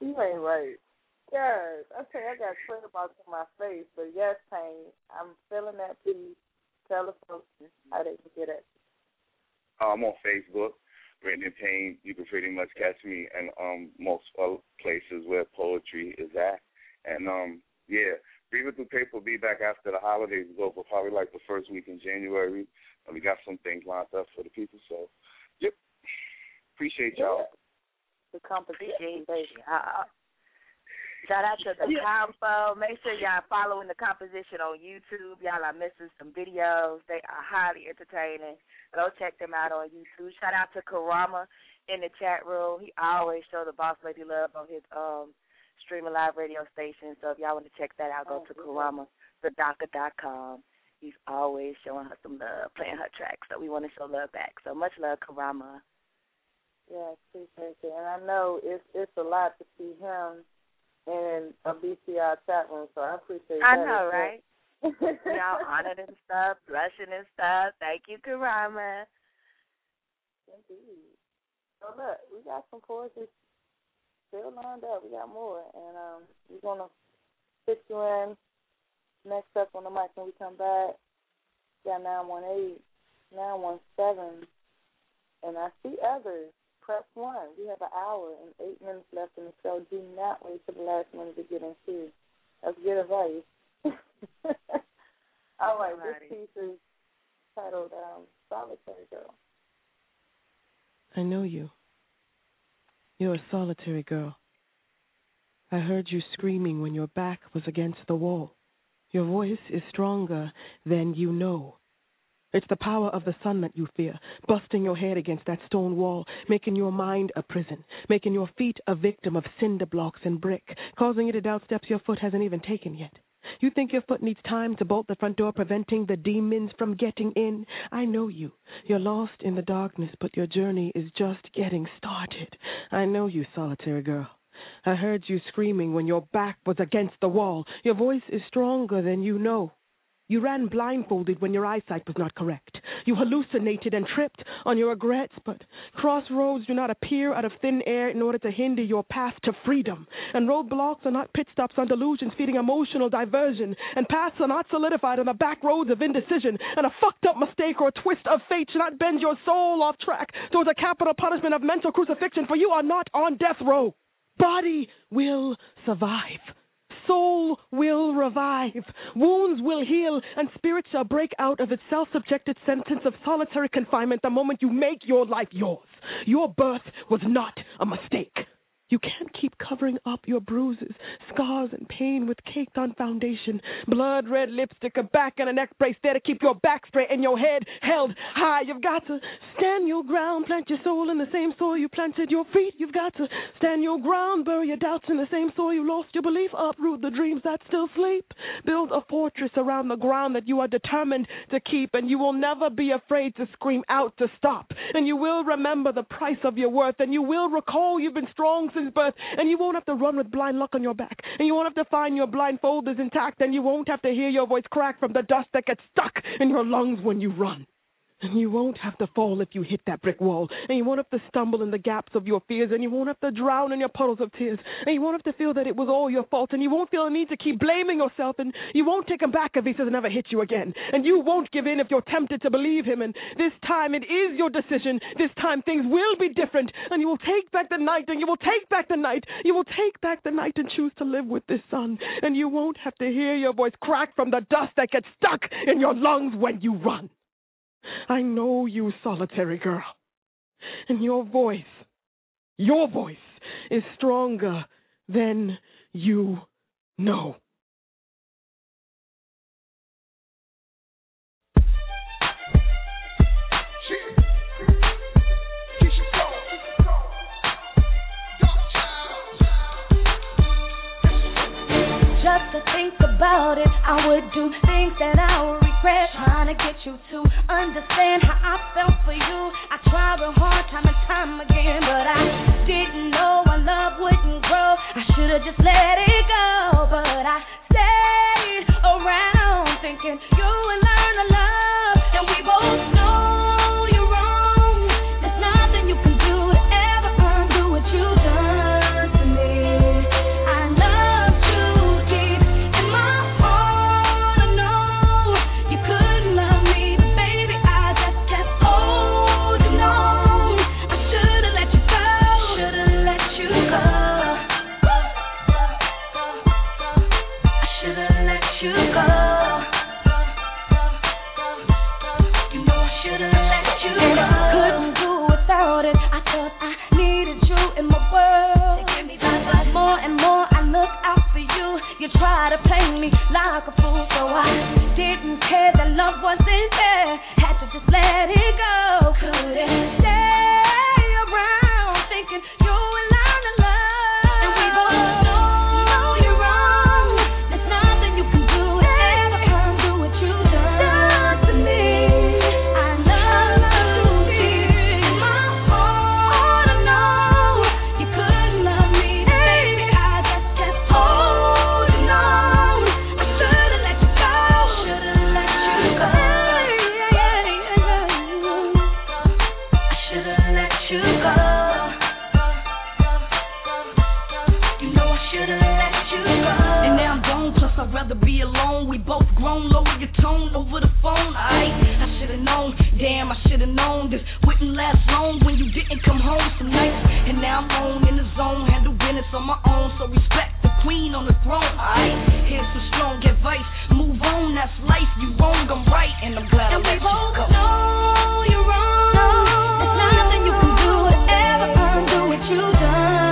You ain't right. Yes. Okay, I got clear about to my face, but yes, Pain, I'm feeling that too. Tell the folks how they can get it. I'm on Facebook, Brandon Payne. You can pretty much catch me in most other places where poetry is at. And, yeah, Breathing Through Paper will be back after the holidays is over, probably like the first week in January. And we got some things lined up for the people. So, yep, appreciate y'all. The composition, baby. Shout out to the compo. Make sure y'all following the composition on YouTube. Y'all are missing some videos. They are highly entertaining. Go check them out on YouTube. Shout out to Karama in the chat room. He always shows the boss lady love on his streaming live radio station. So if y'all want to check that out, go to KaramaTheDocker.com. He's always showing her some love, playing her tracks. So we want to show love back. So much love, Karama. Yes, appreciate it. And I know it's a lot to see him in a BCR chat room, so I appreciate that. I know, right? Y'all honored and stuff, blushing and stuff. Thank you, Karama. Indeed. So, look, we got some courses still lined up. We got more, and we're going to fit you in next up on the mic when we come back. We got 918, 917, and I see others. Press 1. We have an hour and 8 minutes left in the show. Do not wait till the last minute to get into. That's good advice. All right, this piece is titled Solitary Girl. I know you. You're a solitary girl. I heard you screaming when your back was against the wall. Your voice is stronger than you know. It's the power of the sunlight you fear, busting your head against that stone wall, making your mind a prison, making your feet a victim of cinder blocks and brick, causing you to doubt steps your foot hasn't even taken yet. You think your foot needs time to bolt the front door, preventing the demons from getting in. I know you. You're lost in the darkness, but your journey is just getting started. I know you, solitary girl. I heard you screaming when your back was against the wall. Your voice is stronger than you know. You ran blindfolded when your eyesight was not correct. You hallucinated and tripped on your regrets, but crossroads do not appear out of thin air in order to hinder your path to freedom. And roadblocks are not pit stops on delusions feeding emotional diversion. And paths are not solidified on the back roads of indecision. And a fucked-up mistake or a twist of fate should not bend your soul off track towards a capital punishment of mental crucifixion, for you are not on death row. Body will survive. Soul will revive, wounds will heal, and spirit shall break out of its self-subjected sentence of solitary confinement the moment you make your life yours. Your birth was not a mistake. You can't keep covering up your bruises, scars, and pain with caked-on foundation, blood-red lipstick, a back and a neck brace there to keep your back straight and your head held high. You've got to stand your ground, plant your soul in the same soil you planted your feet. You've got to stand your ground, bury your doubts in the same soil you lost your belief, uproot the dreams that still sleep, build a fortress around the ground that you are determined to keep, and you will never be afraid to scream out to stop, and you will remember the price of your worth, and you will recall you've been strong since birth, and you won't have to run with blind luck on your back, and you won't have to find your blindfold is intact, and you won't have to hear your voice crack from the dust that gets stuck in your lungs when you run. And you won't have to fall if you hit that brick wall. And you won't have to stumble in the gaps of your fears. And you won't have to drown in your puddles of tears. And you won't have to feel that it was all your fault. And you won't feel a need to keep blaming yourself. And you won't take him back if he says never hit you again. And you won't give in if you're tempted to believe him. And this time it is your decision. This time things will be different. And you will take back the night. And you will take back the night. You will take back the night and choose to live with this sun. And you won't have to hear your voice crack from the dust that gets stuck in your lungs when you run. I know you, solitary girl, and your voice is stronger than you know. Just to think about it, I would do things that I would. Trying to get you to understand how I felt for you. I tried real hard time and time again, but I didn't know my love wouldn't grow. I should have just let it go, but I stayed around thinking you would learn to love focus. Wouldn't last long when you didn't come home some nights. And now I'm on in the zone, handle business on my own. So respect the queen on the throne. Alright, here's some strong advice. Move on, that's life. You wrong, I'm right, and I'm glad I let you go. No, you're wrong. There's nothing you can do to ever undo what you've done.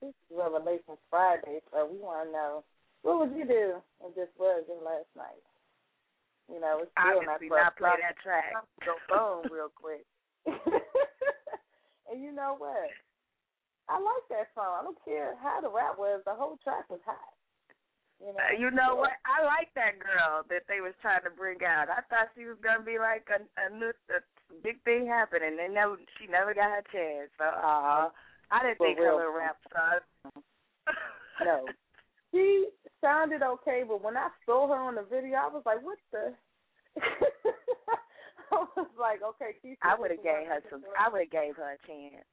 This is Revelations Friday, so we want to know, what would you do if this was your last night? You know, it's still obviously not play that track. Go phone real quick. And you know what? I like that song. I don't care how the rap was. The whole track was hot. You know what? I like that girl that they was trying to bring out. I thought she was going to be like a big thing happening. They never, she never got her chance. So, I didn't think her little rap song. No. She sounded okay, but when I saw her on the video, I was like, what the? I was like, okay, she's... I would have gave her a chance.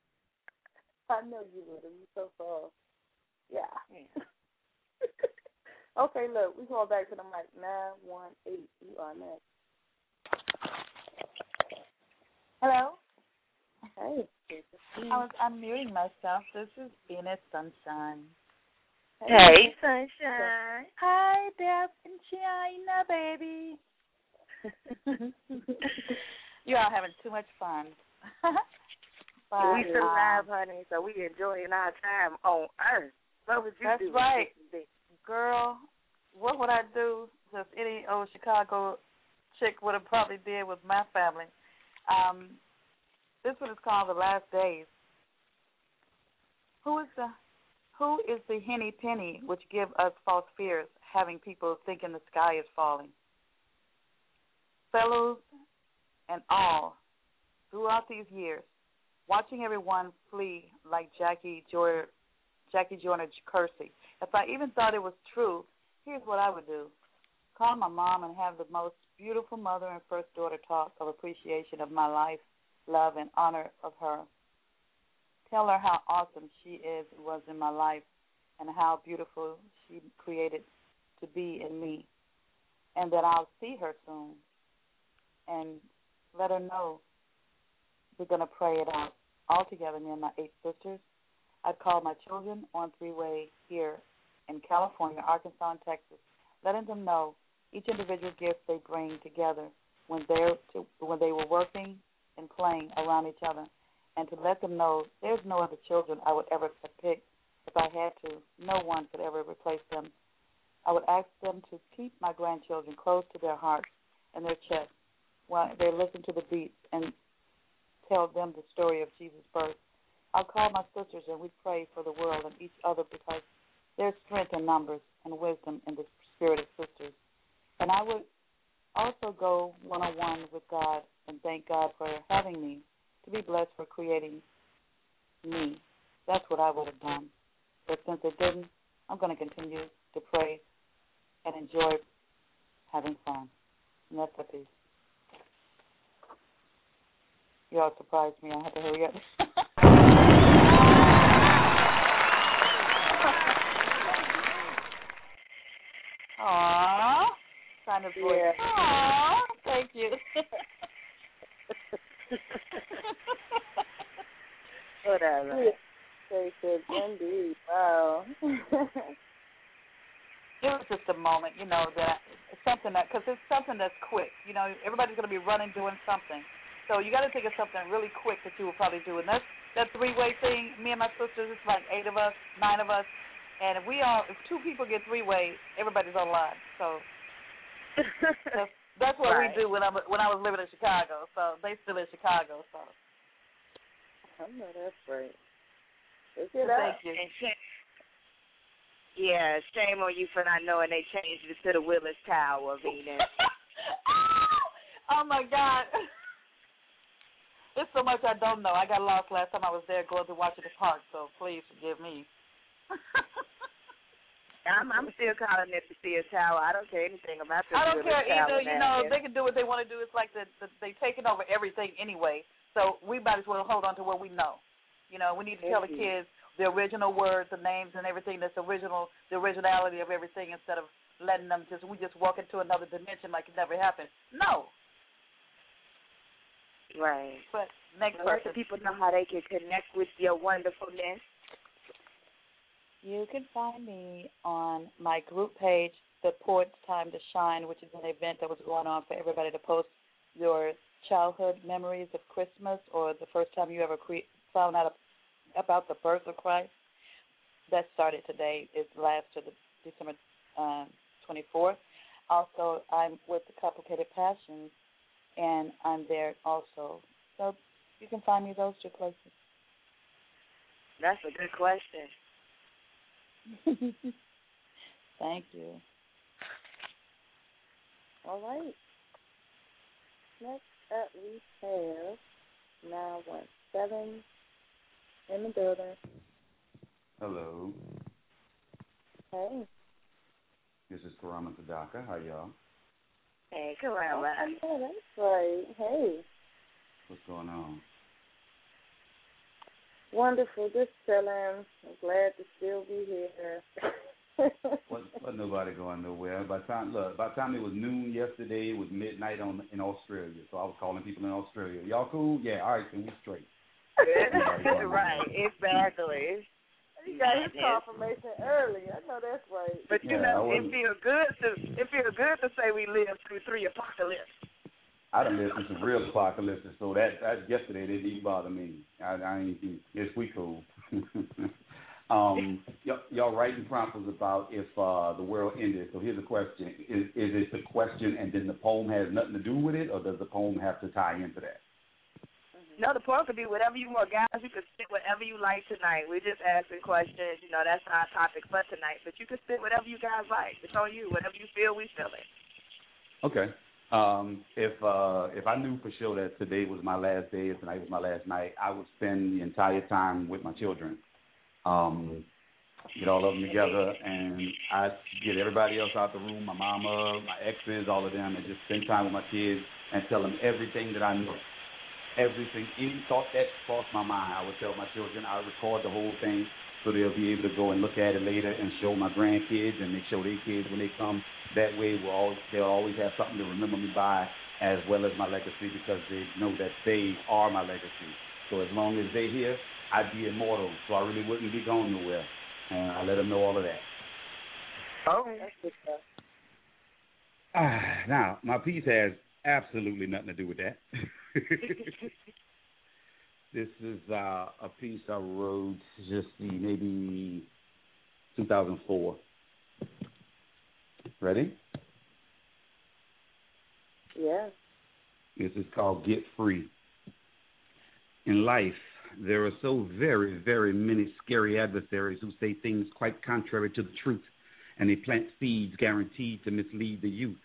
I know you would have. You're so far. Yeah. Okay, look, we're going back to the mic. 918, you are next. Hello? Hey. I was unmuting myself. This is Venus Sunshine. Hey. Hey, Sunshine. Hi, Dap and Chyna, baby. You all having too much fun. We survive, honey, so we enjoying our time on Earth. What would you do? That's right. Girl, what would I do? Just any old Chicago chick would have probably did with my family. This one is called The Last Days. Who is the henny penny which give us false fears, having people thinking the sky is falling? Fellows and all, throughout these years, watching everyone flee like Jackie Joyner Kersey. If I even thought it was true, here's what I would do. Call my mom and have the most beautiful mother and first daughter talk of appreciation of my life, love, and honor of her. Tell her how awesome she was in my life and how beautiful she created to be in me, and that I'll see her soon, and let her know we're going to pray it out all together, me and my 8 sisters. I'd call my children on three-way here in California, Arkansas, and Texas, letting them know each individual gift they bring together when they were working and playing around each other, and to let them know there's no other children I would ever pick if I had to. No one could ever replace them. I would ask them to keep my grandchildren close to their hearts and their chest while they listen to the beats and tell them the story of Jesus' birth. I'll call my sisters and we pray for the world and each other because there's strength in numbers and wisdom in the spirit of sisters. And I would also go one-on-one with God and thank God for having me, to be blessed for creating me. That's what I would have done. But since it didn't, I'm going to continue to pray and enjoy having fun. And that's the piece. You all surprised me. I had to hurry up. Aww. kind of voice. Yeah. Aww, thank you. Whatever. Very good, indeed. Wow. It was just a moment, you know, that something that, because it's something that's quick. You know, everybody's going to be running, doing something. So you got to think of something really quick that you will probably do. And that's that three-way thing. Me and my sisters, it's like 8 of us, 9 of us. And if we all, if 2 people get three-way, everybody's online. So that's what right. we do when I was living in Chicago. So they still in Chicago. So I know that's right. Look it up. Thank you. Yeah, shame on you for not knowing they changed it to the Willis Tower, Venus. Oh, my God. There's so much I don't know. I got lost last time I was there going to watch the park, so please forgive me. I'm still calling it the Sears Tower. I don't care anything about this. I don't Willis care Tower either. You know, they can do what they want to do. It's like they've taken over everything anyway, so we might as well hold on to what we know. You know, we need to tell the kids the original words, the names, and everything that's original, the originality of everything, instead of letting them just walk into another dimension like it never happened. No. Right. But next person. Let the people know how they can connect with your wonderfulness. You can find me on my group page, The Poet's Time to Shine, which is an event that was going on for everybody to post your childhood memories of Christmas or the first time you ever found out about the birth of Christ. That started today. It lasts to December 24th. Also, I'm with the Complicated Passions, and I'm there also. So you can find me those 2 places. That's a good question. Thank you. All right. Next up we have 917. In the building. Hello. Hey. This is Karama Sadaka. How y'all? Hey, Karama. Oh, that's right. Hey. What's going on? Wonderful. Just chilling. I'm glad to still be here. Wasn't nobody going nowhere. By the time it was noon yesterday, it was midnight in Australia. So I was calling people in Australia. Y'all cool? Yeah. All right. Then we straight. Right, exactly. You got his confirmation early. I know that's right. But it feels good to say we lived through 3 apocalypses. I done lived through some real apocalypses, so that yesterday didn't even bother me. I ain't even. Yes, we cool. Y'all writing prompt was about if the world ended. So here's the question: Is it the question, and then the poem has nothing to do with it, or does the poem have to tie into that? No, the poem could be whatever you want, guys. You can spit whatever you like tonight. We're just asking questions. You know, that's our topic for tonight. But you can spit whatever you guys like. It's on you. Whatever you feel, we feel it. Okay. If I knew for sure that today was my last day and tonight was my last night, I would spend the entire time with my children. Get all of them together, and I get everybody else out the room, my mama, my exes, all of them, and just spend time with my kids and tell them everything that I know. Everything, any thought that crossed my mind, I would tell my children. I would record the whole thing so they'll be able to go and look at it later and show my grandkids and they show their kids when they come. That way they'll always have something to remember me by, as well as my legacy, because they know that they are my legacy. So as long as they're here, I'd be immortal, so I really wouldn't be going nowhere. And I let them know all of that. All right. That's good stuff. Now, my piece has absolutely nothing to do with that. This is a piece I wrote maybe 2004. Ready? Yeah. This is called Get Free. In life, there are so very, very many scary adversaries who say things quite contrary to the truth, and they plant seeds guaranteed to mislead the youth.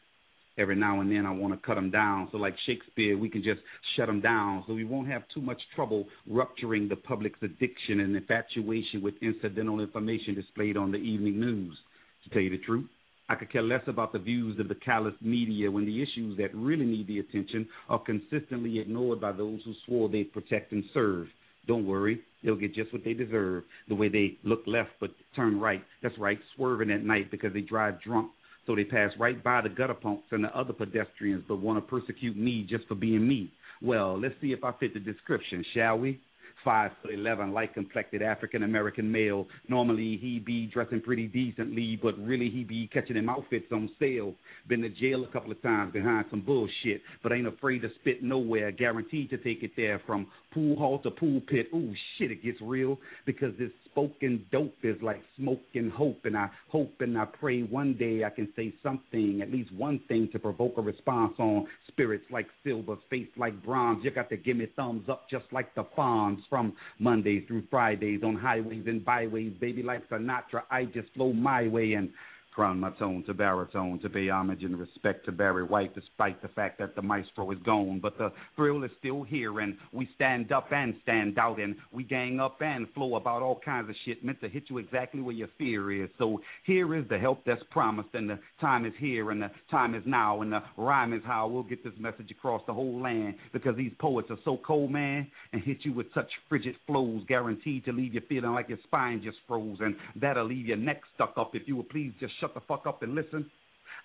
Every now and then I want to cut them down, so like Shakespeare, we can just shut them down so we won't have too much trouble rupturing the public's addiction and infatuation with incidental information displayed on the evening news. To tell you the truth, I could care less about the views of the callous media when the issues that really need the attention are consistently ignored by those who swore they'd protect and serve. Don't worry, they'll get just what they deserve, the way they look left but turn right. That's right, swerving at night because they drive drunk, So they pass right by the gutter punks and the other pedestrians, but want to persecute me just for being me. Well, let's see if I fit the description, shall we? 5'11", light-complected African-American male. Normally, he be dressing pretty decently, but really he be catching them outfits on sale. Been to jail a couple of times behind some bullshit, but ain't afraid to spit nowhere. Guaranteed to take it there from pool hall to pool pit. Ooh, shit, it gets real, because this spoken dope is like smoking hope, and I hope and I pray one day I can say something, at least one thing, to provoke a response on. Spirits like silver, face like bronze. You got to give me thumbs up just like the Fonz. From Mondays through Fridays on highways and byways, baby, like Sinatra, I just flow my way and crown my tone to baritone, to pay homage and respect to Barry White, despite the fact that the maestro is gone. But the thrill is still here, and we stand up and stand out, and we gang up and flow about all kinds of shit meant to hit you exactly where your fear is. So here is the help that's promised, and the time is here, and the time is now, and the rhyme is how we'll get this message across the whole land, because these poets are so cold, man, and hit you with such frigid flows, guaranteed to leave you feeling like your spine just froze, and that'll leave your neck stuck up. If you would please just shut the fuck up and listen.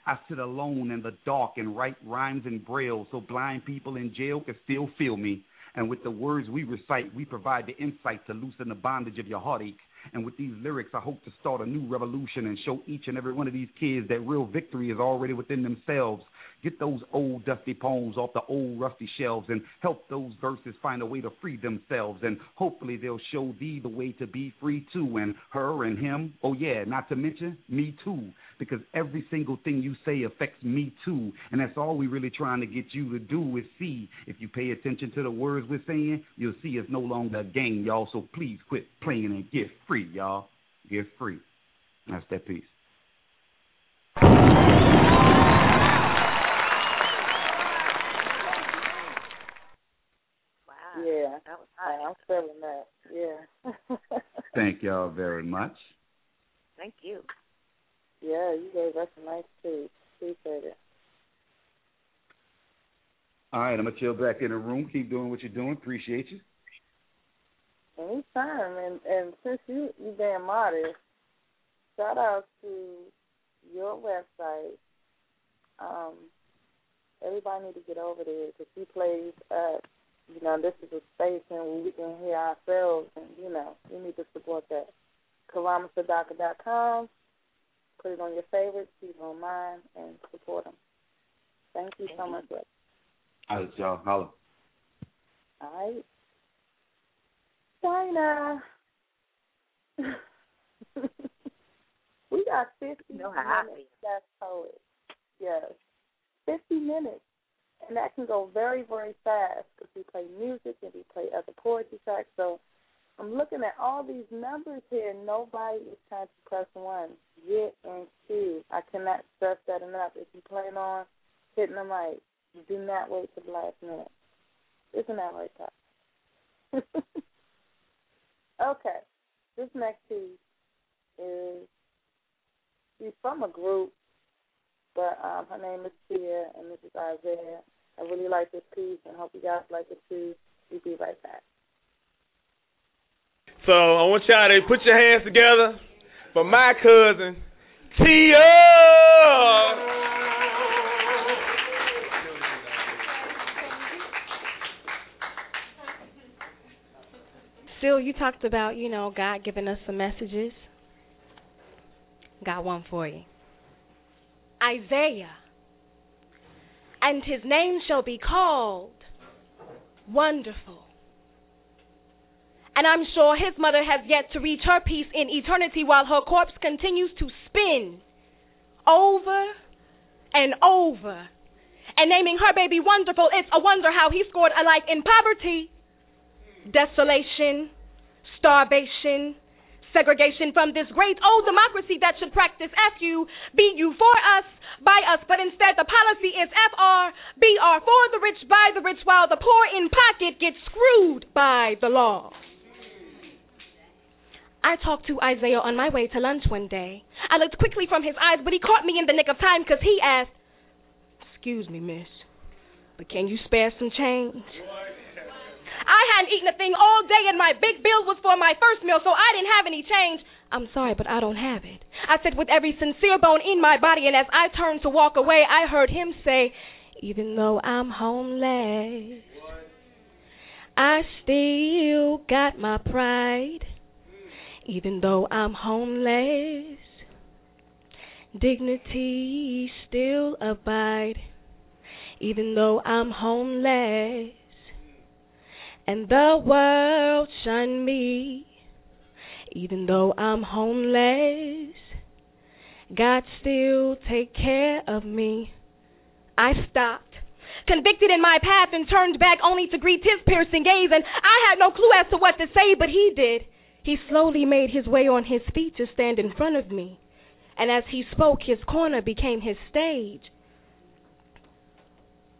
I sit alone in the dark and write rhymes in braille so blind people in jail can still feel me. And with the words we recite, we provide the insight to loosen the bondage of your heartache. And with these lyrics, I hope to start a new revolution and show each and every one of these kids that real victory is already within themselves. Get those old dusty poems off the old rusty shelves and help those verses find a way to free themselves. And hopefully they'll show thee the way to be free too, and her and him. Oh yeah, not to mention me too, because every single thing you say affects me too. And that's all we're really trying to get you to do is see. If you pay attention to the words we're saying, you'll see it's no longer a game, y'all. So please quit playing and get free, y'all. Get free. That's that piece. Yeah, that was nice. I'm feeling that. Yeah. Thank y'all very much. Thank you. Yeah, you gave us a nice treat. Appreciate it. All right, I'm gonna chill back in the room. Keep doing what you're doing. Appreciate you. Anytime, and since you damn artist, shout out to your website. Everybody need to get over there because she plays at. You know, this is a space and we can hear ourselves, and, you know, you need to support that. KalamasTadaka.com. Put it on your favorites, keep it on mine, and support them. Thank you so much. All right, y'all. Holla. All right. Chyna. We got 50 minutes. That's poet. Yes. 50 minutes. And that can go very, very fast because we play music and we play other poetry tracks. So I'm looking at all these numbers here. Nobody is trying to press one. Get in queue. I cannot stress that enough. If you plan on hitting the mic, do not wait till the last minute. Isn't that right, Todd? Okay. This next piece is she's from a group, but her name is Tia, and this is Isaiah. I really like this piece and hope you guys like it too. We'll be right back. So I want y'all to put your hands together for my cousin, Tia. Still, you talked about, you know, God giving us some messages. Got one for you. Isaiah, and his name shall be called Wonderful. And I'm sure his mother has yet to reach her peace in eternity while her corpse continues to spin over and over. And naming her baby Wonderful, it's a wonder how he scored alike in poverty, desolation, starvation, segregation from this great old democracy that should practice F-U-B-U for us, by us. But instead the policy is F-R-B-R for the rich, by the rich, while the poor in pocket get screwed by the law. I talked to Isaiah on my way to lunch one day. I looked quickly from his eyes, but he caught me in the nick of time because he asked, "Excuse me, miss, but can you spare some change?" I hadn't eaten a thing all day, and my big bill was for my first meal, so I didn't have any change. "I'm sorry, but I don't have it." I said, with every sincere bone in my body, and as I turned to walk away, I heard him say, even though I'm homeless, I still got my pride. Even though I'm homeless, dignity still abide. Even though I'm homeless, and the world shun me. Even though I'm homeless, God still take care of me. I stopped, convicted in my path, and turned back only to greet his piercing gaze, and I had no clue as to what to say, but he did. He slowly made his way on his feet to stand in front of me, and as he spoke, his corner became his stage.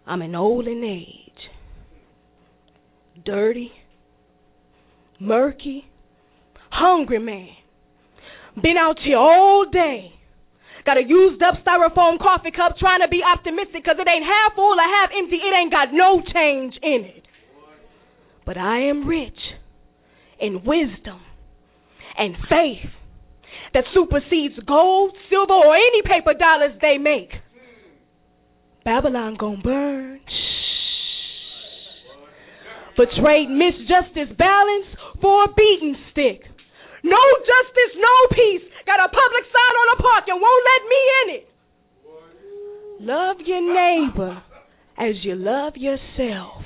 I'm an old in age, dirty, murky, hungry man. Been out here all day. Got a used up styrofoam coffee cup, trying to be optimistic, because it ain't half full or half empty. It ain't got no change in it. But I am rich in wisdom and faith that supersedes gold, silver, or any paper dollars they make. Babylon gon' burn. Shh. For trade misjustice balance for a beating stick. No justice, no peace. Got a public sign on the park and won't let me in it. Love your neighbor as you love yourself.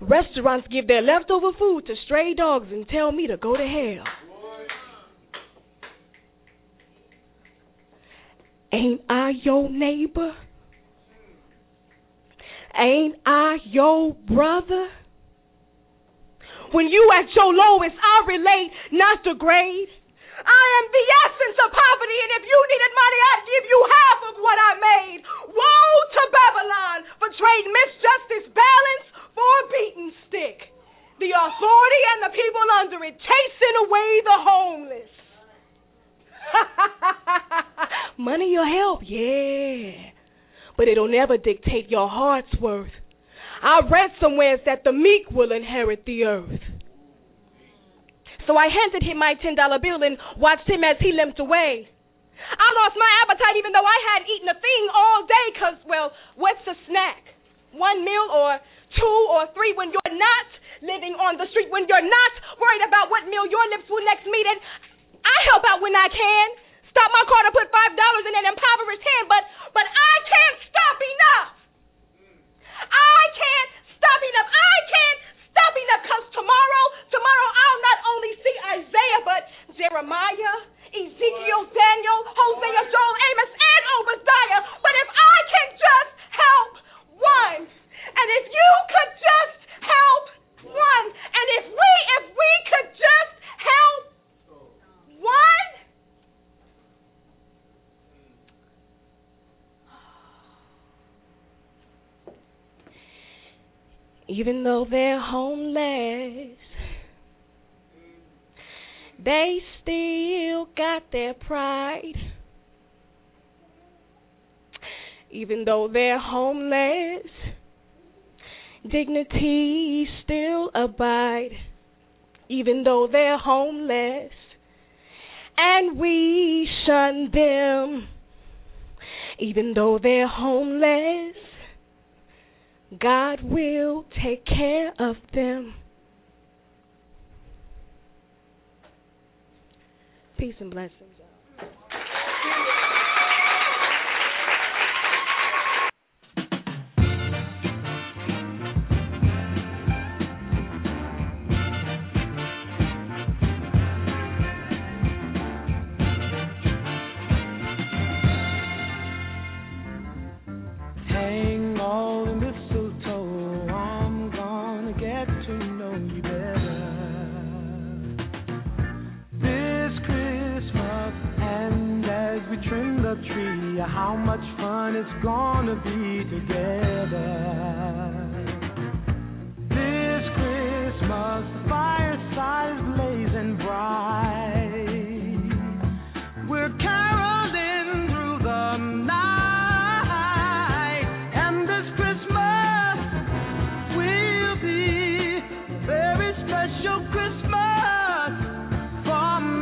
Restaurants give their leftover food to stray dogs and tell me to go to hell. Ain't I your neighbor? Ain't I your brother? When you at your lowest, I relate, not the grade. I am the essence of poverty, and if you needed money, I'd give you half of what I made. Woe to Babylon for trading misjustice balance for a beaten stick. The authority and the people under it chasing away the homeless. Money will help, yeah, but it'll never dictate your heart's worth. I read somewhere that the meek will inherit the earth. So I handed him my $10 bill and watched him as he limped away. I lost my appetite even though I hadn't eaten a thing all day, because, well, what's a snack? One meal or two or three when you're not living on the street, when you're not worried about what meal your lips will next meet. And I help out when I can. Stop my car to put $5 in an impoverished hand, but I can't stop enough. I can't stop enough. I can't stop enough, because tomorrow I'll not only see Isaiah, but Jeremiah, Ezekiel, Daniel, Hosea, Joel, Amos, and Obadiah. But if I can just help one, and if you could just help one, and if we could just help one. Even though they're homeless, they still got their pride. Even though they're homeless, dignity still abide. Even though they're homeless, and we shun them. Even though they're homeless, God will take care of them. Peace and blessings. How much fun it's gonna be together. This Christmas, the fireside is blazing bright. We're caroling through the night, and this Christmas will be a very special Christmas for me.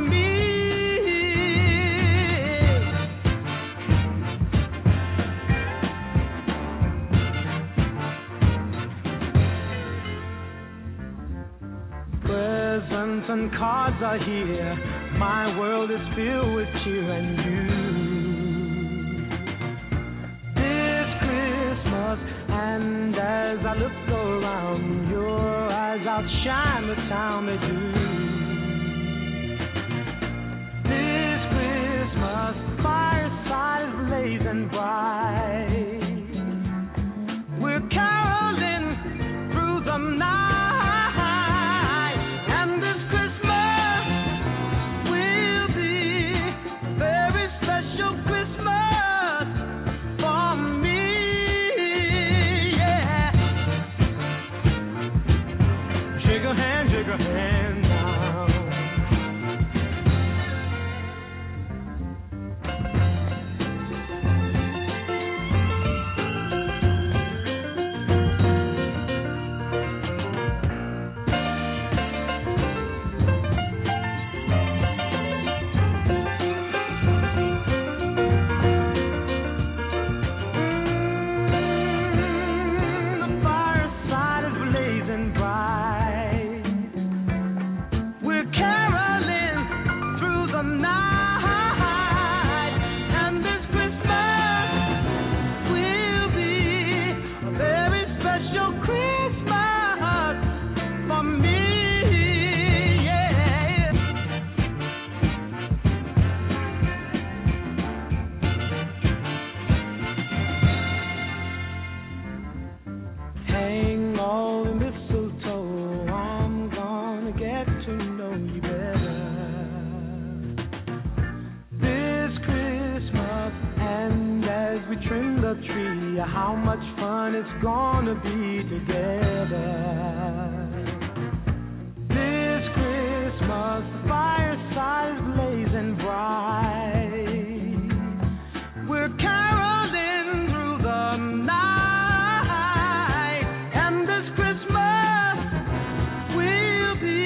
presents and cards are here. My world is filled with cheer and you. This Christmas, and as I look around, your eyes outshine the town they do. This Christmas, fireside is blazing bright. We're caroling through the night. How much fun it's gonna be together. This Christmas, the fireside is blazing bright. We're caroling through the night, and this Christmas will be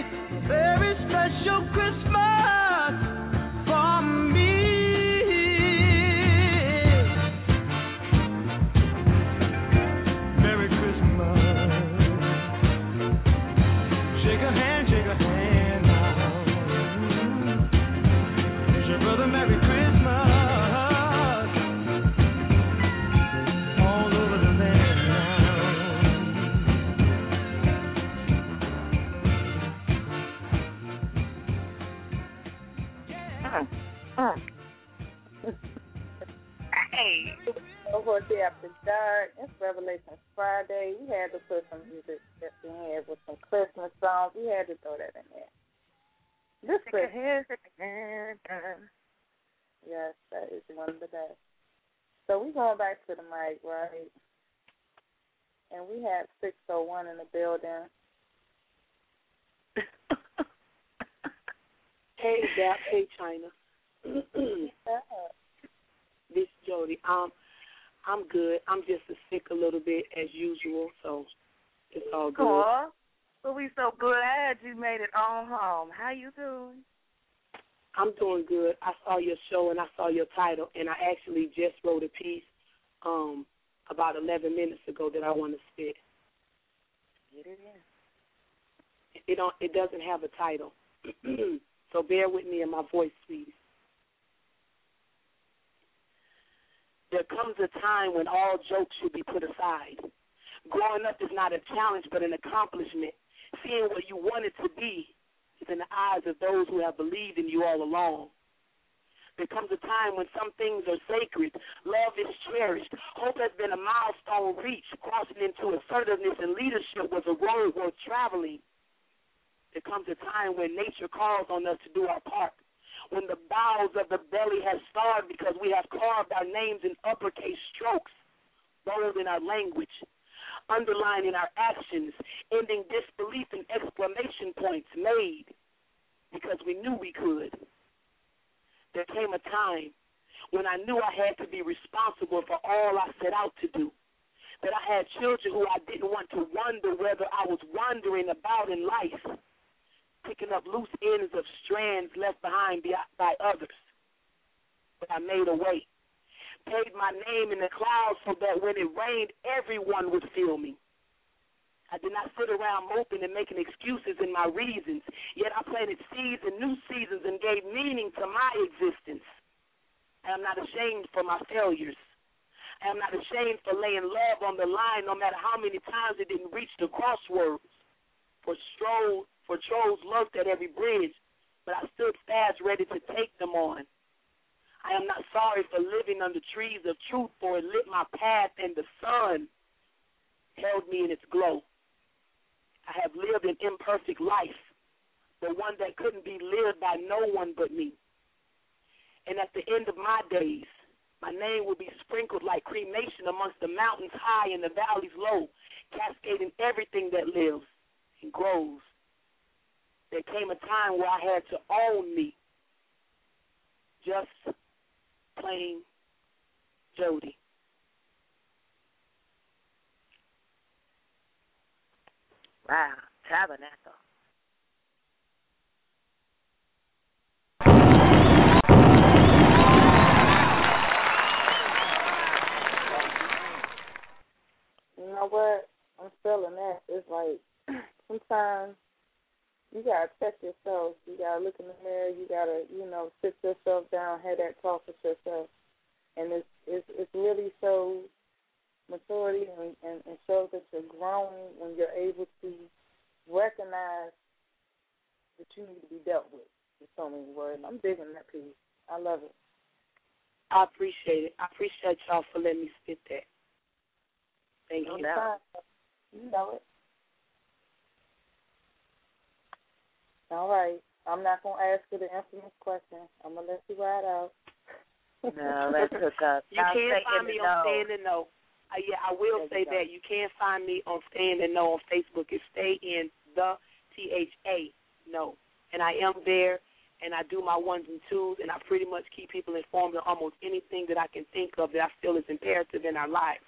a very special Christmas for me. Poetry After Dark. It's Revelations Friday. We had to put some music in here with some Christmas songs. We had to throw that in there. This Christmas. Yes, that is one of the best. So we're going back to the mic, right? And we have 601 in the building. Hey, Dap. Hey, Chyna. This is Jody. I'm good. I'm just as sick a little bit as usual, so it's all good. Aww. Well, we so glad you made it on home. How you doing? I'm doing good. I saw your show and I saw your title, and I actually just wrote a piece about 11 minutes ago that I want to spit. Get it in. It doesn't have a title, so bear with me in my voice, please. There comes a time when all jokes should be put aside. Growing up is not a challenge but an accomplishment. Seeing what you wanted to be is in the eyes of those who have believed in you all along. There comes a time when some things are sacred. Love is cherished. Hope has been a milestone reached. Crossing into assertiveness and leadership was a road worth traveling. There comes a time when nature calls on us to do our part. When the bowels of the belly have starved because we have carved our names in uppercase strokes, bold in our language, underlined in our actions, ending disbelief in exclamation points made because we knew we could. There came a time when I knew I had to be responsible for all I set out to do, that I had children who I didn't want to wonder whether I was wandering about in life, picking up loose ends of strands left behind by others. But I made a way, paid my name in the clouds so that when it rained, everyone would feel me. I did not sit around moping and making excuses in my reasons, yet I planted seeds in new seasons and gave meaning to my existence. I am not ashamed for my failures. I am not ashamed for laying love on the line, no matter how many times it didn't reach the crossroads. For trolls lurked at every bridge, but I stood fast, ready to take them on. I am not sorry for living under trees of truth, for it lit my path and the sun held me in its glow. I have lived an imperfect life, but one that couldn't be lived by no one but me. And at the end of my days, my name will be sprinkled like cremation amongst the mountains high and the valleys low, cascading everything that lives and grows. There came a time where I had to own me, just plain Jody. Wow, tabernacle. You know what? I'm feeling that. It's like sometimes you gotta check yourself. You gotta look in the mirror. You gotta, sit yourself down, have that talk with yourself. And it's really so. Maturity and shows that you're growing when you're able to recognize that you need to be dealt with. In so many words, I'm digging that piece. I love it. I appreciate it. I appreciate y'all for letting me spit that. Thank you. You know it. All right. I'm not gonna ask you the infamous question. I'm gonna let you ride out. No, let's hook up. You can't find me on Stand and Know. Yeah, I will say that. You can find me on Stand and Know on Facebook. It's Stay in the THA No. And I am there, and I do my ones and twos, and I pretty much keep people informed of almost anything that I can think of that I feel is imperative in our lives.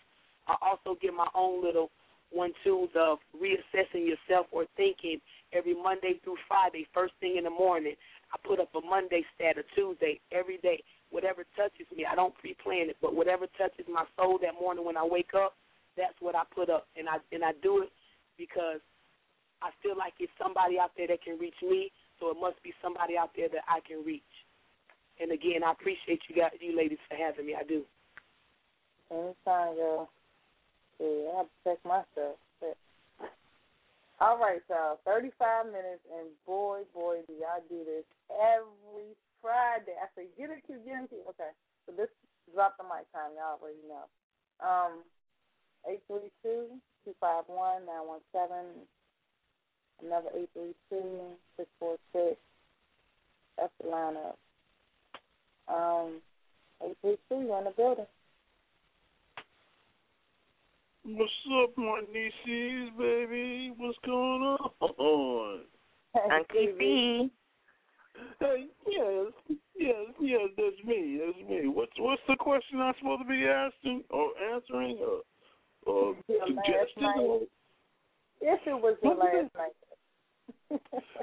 I also give my own little one-twos of reassessing yourself or thinking every Monday through Friday, first thing in the morning. I put up a Monday stat, a Tuesday, every day. Whatever touches me, I don't pre-plan it, but whatever touches my soul that morning when I wake up, that's what I put up. And I do it because I feel like it's somebody out there that can reach me, so it must be somebody out there that I can reach. And, again, I appreciate you guys, you ladies, for having me. I do. Anytime, y'all. Yeah, I have to check myself. But... All right, y'all, 35 minutes, and boy, do y'all do this every Friday. I said, get it. Okay, so this drop the mic time. Y'all already know. 832-251-917. Another 832-646. That's the lineup. 832, you're in the building. What's up, my nieces, baby? What's going on? Auntie B. Hey, yes, that's me. What's the question I'm supposed to be asking or answering or suggesting? Yes, it was your last night.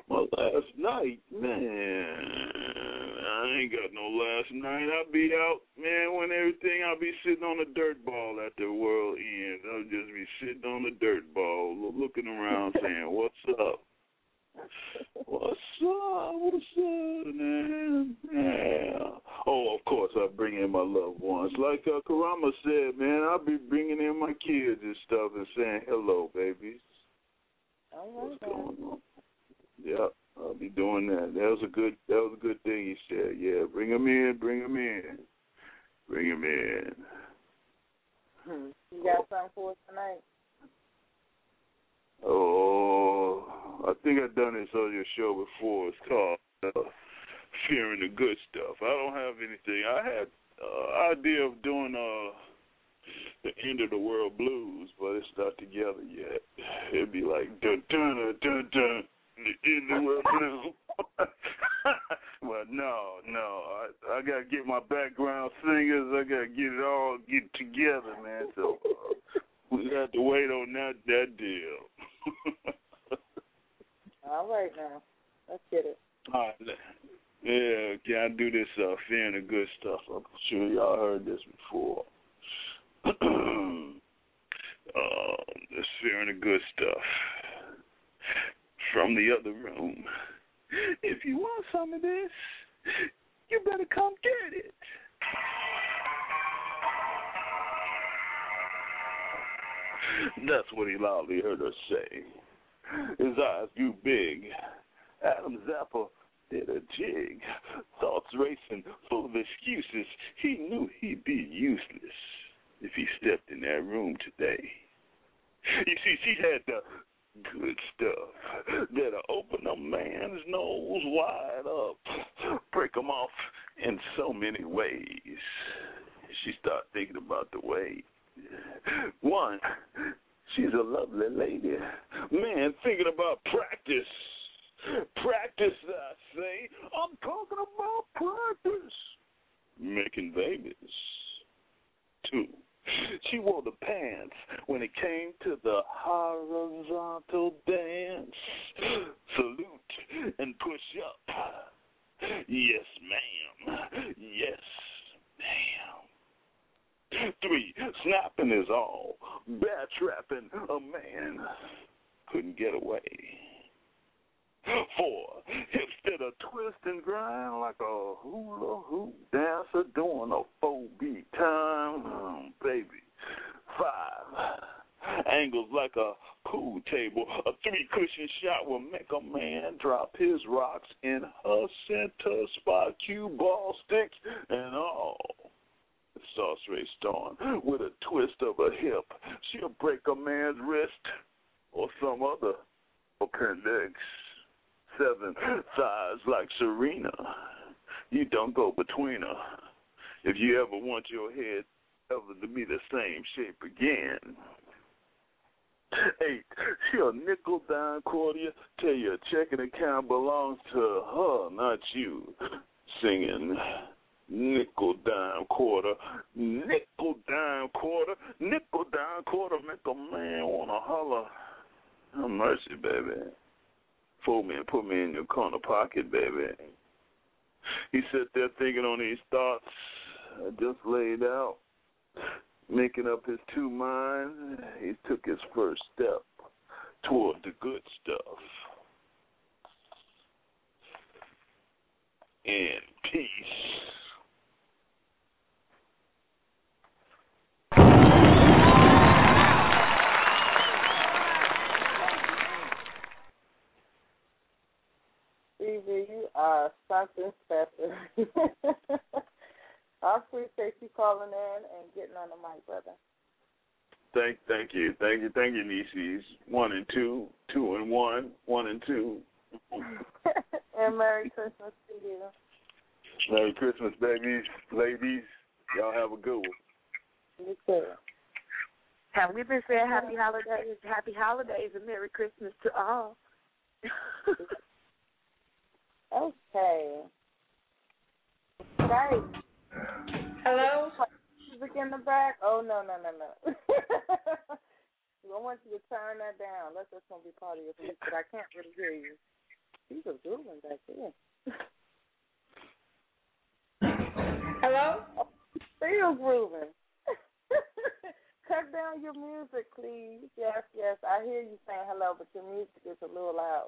My last night? Man, I ain't got no last night. I'll be out, man, when everything, I'll be sitting on a dirt ball at the world end. I'll just be sitting on a dirt ball, looking around saying, what's up? What's up, man? Yeah. Oh, of course, I bring in my loved ones. Like Karama said, man, I'll be bringing in my kids and stuff and saying, hello, babies. What's going on? Yeah, I'll be doing that. That was a good thing he said. Yeah, bring them in. You got something for us tonight? Oh, I think I've done this on your show before. It's called Fearing the Good Stuff. I don't have anything. I had idea of doing the End of the World Blues, but it's not together yet. It'd be like, dun-dun-dun-dun, the End of the World Blues. But no, I got to get my background singers. I got to get it all get together, man, so... we got to wait on that deal. All right, now. Let's get it. All right. Yeah, can I do this Fearing the Good Stuff? I'm sure y'all heard this before. Just sharing the good stuff from the other room. If you want some of this, you better come get it. That's what he loudly heard her say. His eyes grew big. Adam Zappa did a jig. Thoughts racing, full of excuses. He knew he'd be useless if he stepped in that room today. You see, she had the good stuff that'll open a man's nose wide up, break him off in so many ways. She started thinking about the ways. One, she's a lovely lady. Man, thinking about practice. Practice, I say. I'm talking about practice. Making babies. Two, she wore the pants when it came to the horizontal dance. Salute and push up. Yes, ma'am. Yes, ma'am. Three, snapping is all. Bear trapping a man couldn't get away. Four, hips did a twist and grind like a hula hoop dancer doing a 4B time, baby. Five, angles like a pool table. A three-cushion shot will make a man drop his rocks in her center spot. Cue ball, sticks, and all. Sauce Ray Storm with a twist of a hip. She'll break a man's wrist or some other appendix. Seven, thighs like Serena. You don't go between her. If you ever want your head ever to be the same shape again. Eight, she'll nickel dime quarter, tell you a checking account belongs to her, not you. Singing. Nickel, dime, quarter, nickel, dime, quarter, nickel, dime, quarter, make a man want to holler. Oh, mercy, baby. Fold me and put me in your corner pocket, baby. He sat there thinking on these thoughts I just laid out. Making up his two minds, he took his first step toward the good stuff. In peace. You are something special. I appreciate you calling in and getting on the mic, brother. Thank you, nieces. 1 and 2, 2 and 1, 1 and 2. And Merry Christmas to you. Merry Christmas, babies, ladies. Y'all have a good one. You too. Have we been saying happy holidays, and Merry Christmas to all? Okay. Right. Hello? Music in the back? Oh, no. I want you to turn that down. That's just going to be part of your piece, but I can't really hear you. These are good ones back there. Hello? Oh, still grooving. Cut down your music, please. Yes. I hear you saying hello, but your music is a little loud.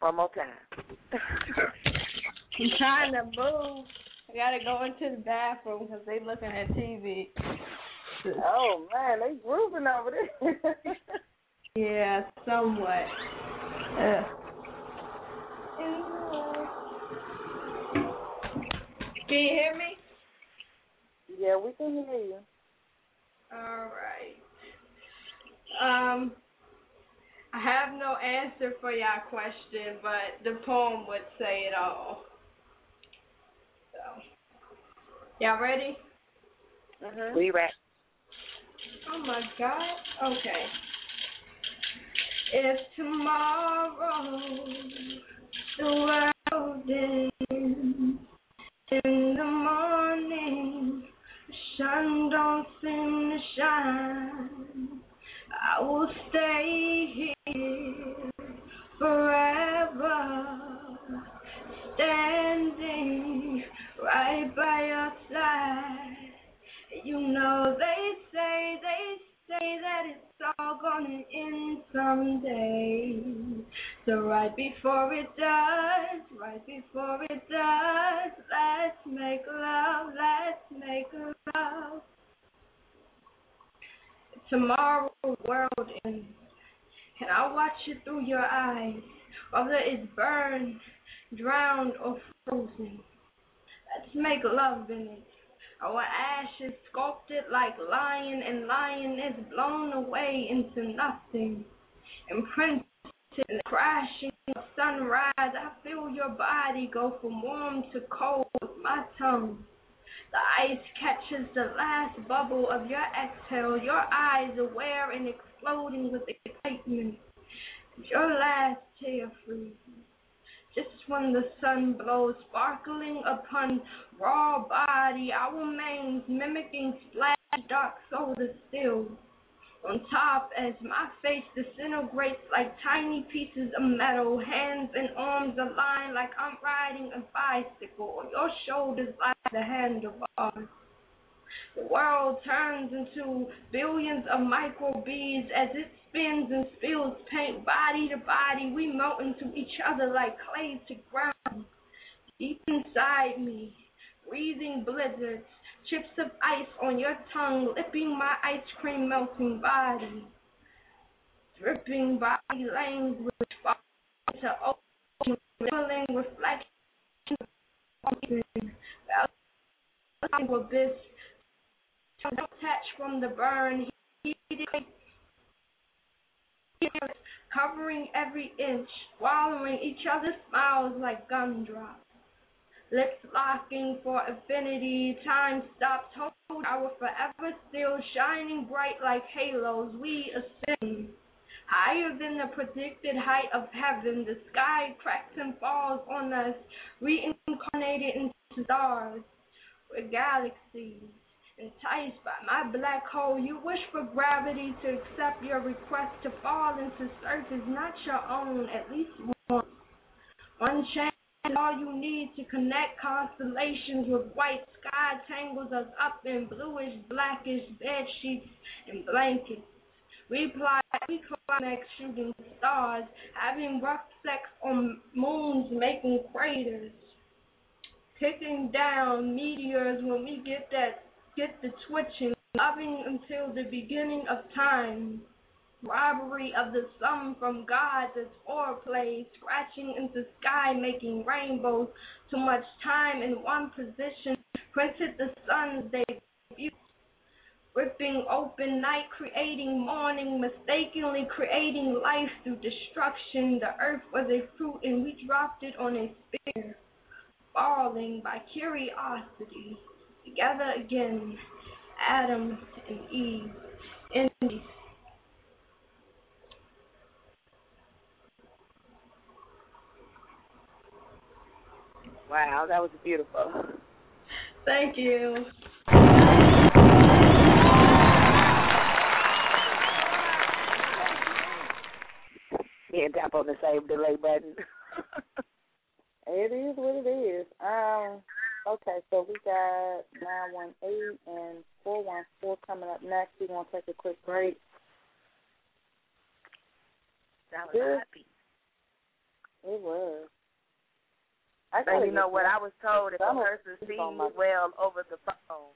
One more time. I'm trying to move. I gotta go into the bathroom because they looking at TV. Oh man, they grooving over there. Yeah, somewhat. Can you hear me? Yeah, we can hear you. All right. I have no answer for y'all question, but the poem would say it all. So, y'all ready? Uh-huh. We ready. Oh, my God. Okay. If tomorrow the world ends, in the morning the sun don't seem to shine, I will stay here forever, standing right by your side. drowning in someday. So right before it does, let's make love, tomorrow world ends, and I'll watch it through your eyes, whether it's burned, drowned, or frozen. Let's make love in it. Our ashes sculpted like lion and lioness blown away into nothing. Imprinted and crashing of sunrise, I feel your body go from warm to cold with my tongue. The ice catches the last bubble of your exhale, your eyes aware and exploding with excitement. Your last tear freezes. Just when the sun blows, sparkling upon raw body, our manes mimicking splash, dark soda still. On top, as my face disintegrates like tiny pieces of metal, hands and arms aligned like I'm riding a bicycle, on your shoulders like the handlebars. The world turns into billions of microbeads as it spins and spills paint body to body. We melt into each other like clay to ground. Deep inside me, breathing blizzards, chips of ice on your tongue, lipping my ice cream melting body. Dripping body language, falling to ocean, filling reflection, about abyss. Detached from the burn, covering every inch, swallowing each other's smiles like gumdrops. Lips locking for affinity, time stops, hold our forever still, shining bright like halos, we ascend. Higher than the predicted height of heaven, the sky cracks and falls on us, reincarnated into stars, we're galaxies. Enticed by my black hole, you wish for gravity to accept your request to fall into surface, not your own, at least once. One chance is all you need to connect constellations with white sky tangles us up in bluish, blackish bed sheets and blankets. We climax shooting stars, having rough sex on moons, making craters, kicking down meteors when we get the twitching, loving until the beginning of time. Robbery of the sun from God, that's foreplay, scratching into sky, making rainbows. Too much time in one position, printed the sun's debut. Ripping open night, creating morning, mistakenly creating life through destruction. The earth was a fruit and we dropped it on a spear. Falling by curiosity. Together again, Adam and Eve, in peace. Wow, that was beautiful. Thank you. Yeah, tap on the same delay button. It is what it is. Okay, so we got 918 and 414 coming up next. We're going to take a quick break. That was happy. It was. But you know what? I was told if a person sings well over the phone,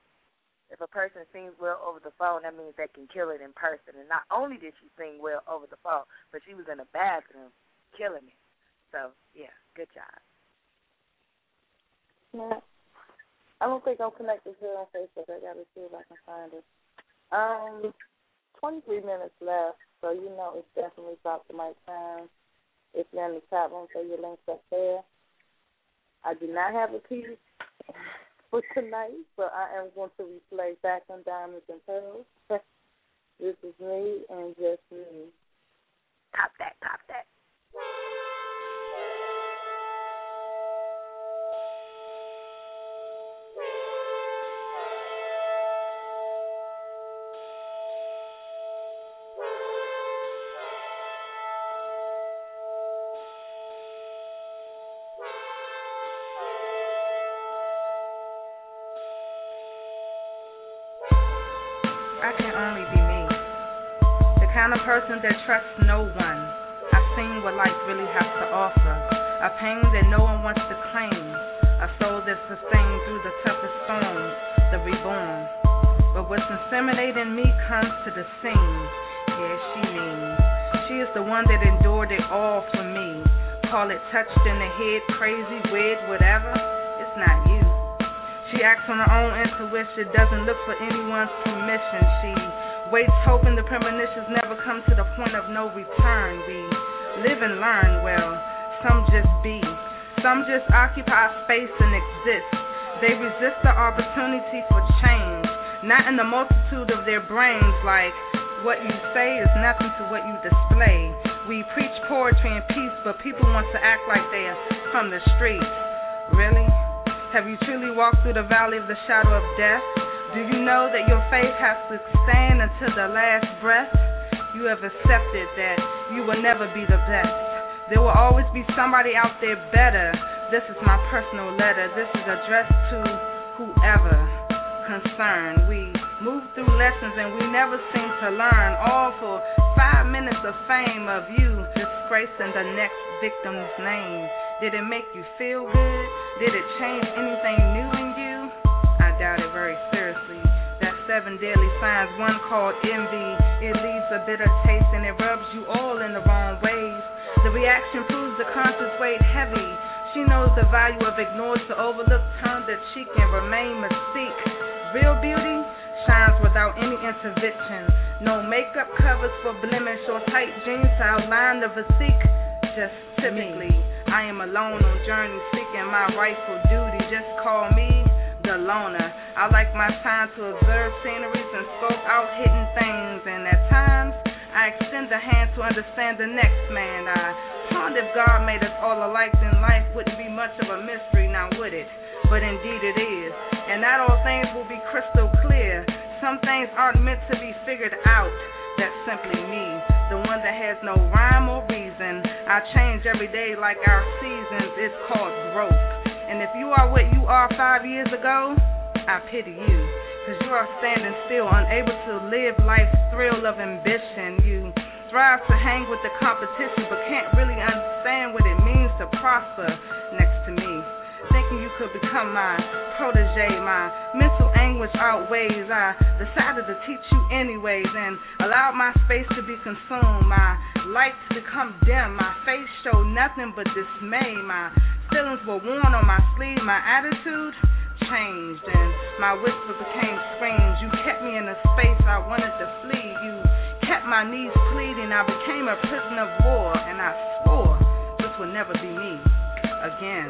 that means they can kill it in person. And not only did she sing well over the phone, but she was in the bathroom killing it. So, yeah, good job. Yeah. I don't think I'm connected to it on Facebook. I gotta see if I can find it. 23 minutes left, so you know it's definitely about the mic time. If you're in the chat room, so your link's up there. I do not have a piece for tonight, but I am going to replay Back on Diamonds and Pearls. This is me and just me. Pop that, pop that. I'm a person that trusts no one. I've seen what life really has to offer, a pain that no one wants to claim, a soul that's sustained through the toughest storms, the reborn. But what's inseminating me comes to the scene. Yeah, she means. She is the one that endured it all for me. Call it touched in the head, crazy, weird, whatever. It's not you. She acts on her own intuition, doesn't look for anyone's permission. She waits, hoping the premonitions never come to the point of no return. We live and learn, well, some just be. Some just occupy space and exist. They resist the opportunity for change, not in the multitude of their brains, like what you say is nothing to what you display. We preach poetry and peace, but people want to act like they're from the streets. Really? Have you truly walked through the valley of the shadow of death? Do you know that your faith has to stand until the last breath? You have accepted that you will never be the best. There will always be somebody out there better. This is my personal letter. This is addressed to whoever concerned. We move through lessons and we never seem to learn, all for 5 minutes of fame of you disgracing the next victim's name. Did it make you feel good? Did it change anything new in you? I doubt it very seriously. That 7 deadly signs, one called envy, it leaves a bitter taste and it rubs you all in the wrong ways. The reaction proves the conscience weighed heavy. She knows the value of ignored to overlook, turn the cheek and remain mystique. Real beauty shines without any intervention. No makeup covers for blemish or tight jeans to outline the physique. Just typically, I am alone on journey seeking my rightful duty. Just call me the loner. I like my time to observe sceneries and scope out hidden things. And at times, I extend a hand to understand the next man. I ponder if God made us all alike, then life wouldn't be much of a mystery, now would it? But indeed it is. And not all things will be crystal clear. Some things aren't meant to be figured out. That's simply me, the one that has no rhyme or reason. I change every day like our seasons. It's called growth. And if you are what you are 5 years ago, I pity you, because you are standing still, unable to live life's thrill of ambition. You strive to hang with the competition, but can't really understand what it means to prosper next to me. Thinking you could become my protege, my mental anguish outweighs. I decided to teach you anyways and allowed my space to be consumed. My light to become dim. My face showed nothing but dismay. My feelings were worn on my sleeve. My attitude changed and my whisper became screams. You kept me in a space I wanted to flee. You kept my knees pleading. I became a prisoner of war and I swore this would never be me again.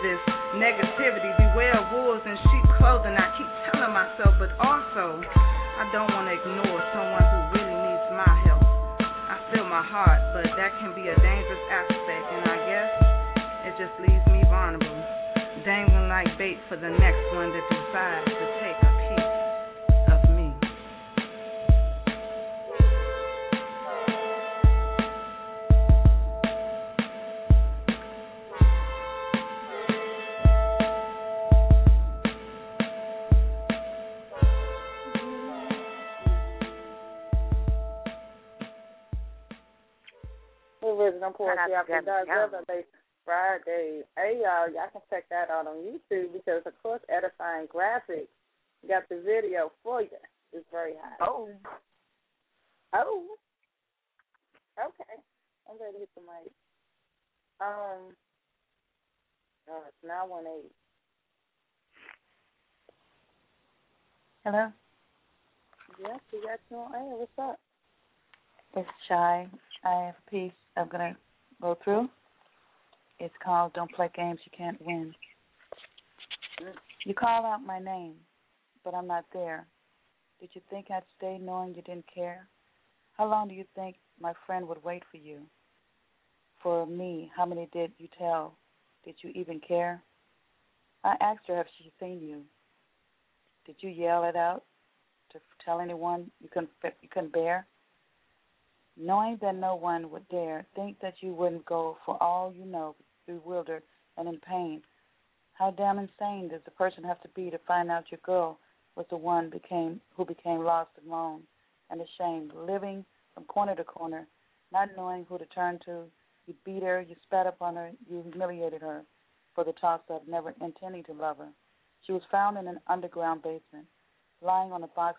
This negativity, beware of wolves in sheep clothing, I keep telling myself, but also, I don't want to ignore someone who really needs my help. I feel my heart, but that can be a dangerous aspect, and I guess it just leaves me vulnerable, dangling like bait for the next one that decides to take a piece of me. Poetry After Dark Friday. Hey, y'all can check that out on YouTube because, of course, Edifying Graphics got the video for you. It's very hot. Oh. Okay. I'm ready to hit the mic. It's 918. Hello? Yes, we got you on air. What's up? It's Shy. I have a piece I'm going to go through. It's called Don't Play Games You Can't Win. You call out my name, but I'm not there. Did you think I'd stay knowing you didn't care? How long do you think my friend would wait for you? For me, how many did you tell? Did you even care? I asked her if she'd seen you. Did you yell it out to tell anyone you couldn't bear? Knowing that no one would dare think that you wouldn't go for all you know, bewildered and in pain. How damn insane does the person have to be to find out your girl was the one who became lost and alone and ashamed, living from corner to corner, not knowing who to turn to. You beat her, you spat upon her, you humiliated her for the toss of never intending to love her. She was found in an underground basement, lying on a box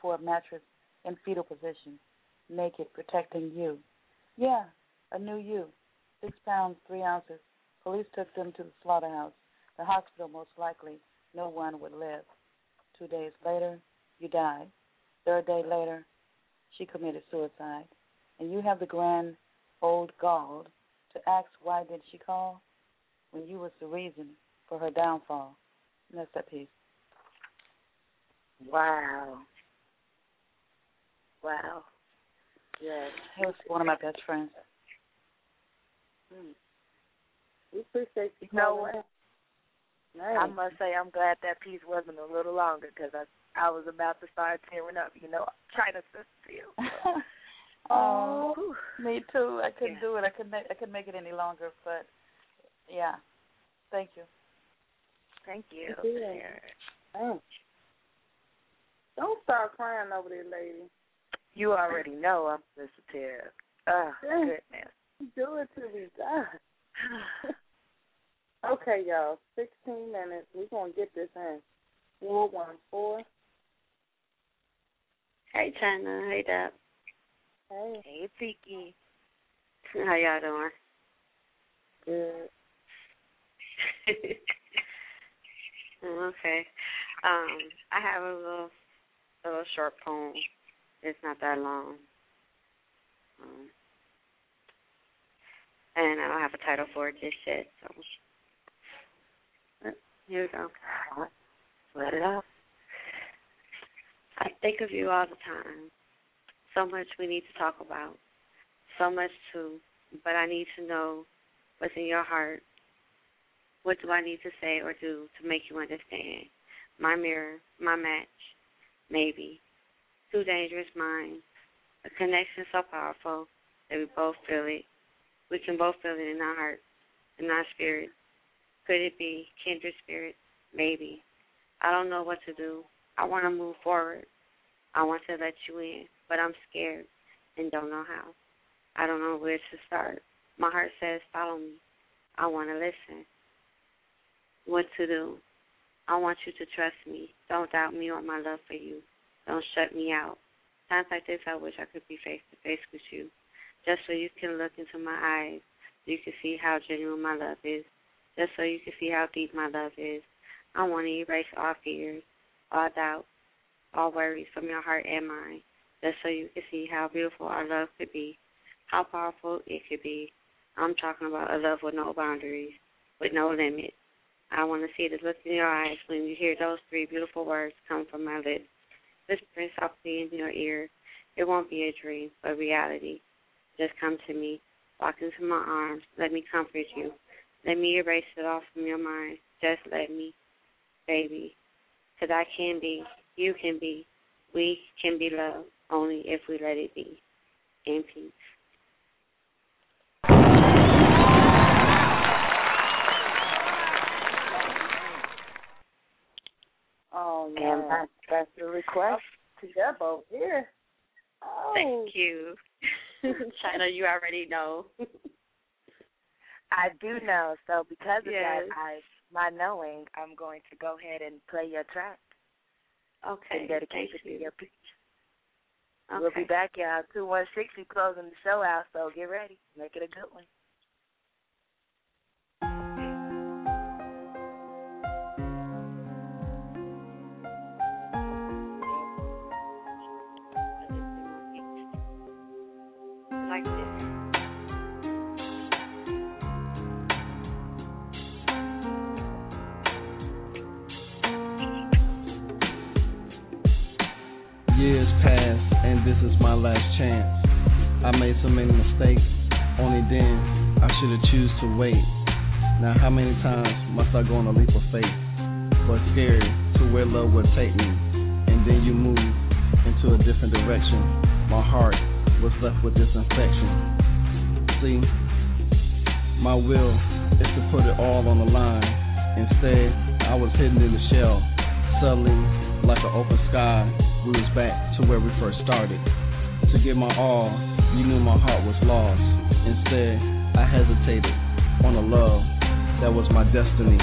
for a mattress in fetal position, naked, protecting you. Yeah, a new you, 6 pounds, 3 ounces. Police took them to the slaughterhouse, the hospital most likely. No one would live. 2 days later, you died. Third day later, she committed suicide. And you have the grand old gall to ask why did she call when you was the reason for her downfall. And that's that piece. Wow. Wow. Yes. He was one of my best friends. We appreciate you. You know what? Nice. I must say I'm glad that piece wasn't a little longer because I was about to start tearing up, you know, trying to feel. Oh, me too. I couldn't do it. I couldn't make it any longer, but yeah. Thank you. Thank you. Yeah. Don't start crying over there, lady. You already know I'm sensitive. Oh, goodness. Do it to me, God. Okay, y'all, 16 minutes. We're going to get this in. 414. Hey, Chyna. Hey, Dap. Hey. Hey, Tiki. How y'all doing? Good. Okay. I have a little short poem. It's not that long. And I don't have a title for it just yet, so... Here we go. Let it out. I think of you all the time. So much we need to talk about. So much too. But I need to know what's in your heart. What do I need to say or do to make you understand? My mirror, my match, maybe. Two dangerous minds. A connection so powerful that we both feel it. We can both feel it in our heart, in our spirit. Could it be kindred spirit? Maybe. I don't know what to do. I want to move forward. I want to let you in, but I'm scared and don't know how. I don't know where to start. My heart says, follow me. I want to listen. What to do? I want you to trust me. Don't doubt me or my love for you. Don't shut me out. Times like this, I wish I could be face-to-face with you, just so you can look into my eyes. You can see how genuine my love is. Just so you can see how deep my love is. I want to erase all fears, all doubts, all worries from your heart and mine. Just so you can see how beautiful our love could be, how powerful it could be. I'm talking about a love with no boundaries, with no limits. I want to see the look in your eyes when you hear those three beautiful words come from my lips. Whispering softly in your ear. It won't be a dream, but reality. Just come to me. Walk into my arms. Let me comfort you. Let me erase it all from your mind. Just let me, baby. Because I can be, you can be, we can be loved only if we let it be. In peace. Oh, yeah. That's the request. Yep, over here. Oh. Thank you. Chyna, you already know. I do know, so because of that, my knowing, I'm going to go ahead and play your track. Okay. And dedicate it to your peach. Okay. We'll be back, y'all. 2160 closing the show out, so get ready. Make it a good one. This is my last chance. I made so many mistakes. Only then I should have choose to wait. Now how many times must I go on a leap of faith? But scary to where love would take me. And then you move into a different direction. My heart was left with this infection. See, my will is to put it all on the line. Instead, I was hidden in the shell. Suddenly, like an open sky, we was back to where we first started. To give my all, you knew my heart was lost. Instead, I hesitated on a love that was my destiny.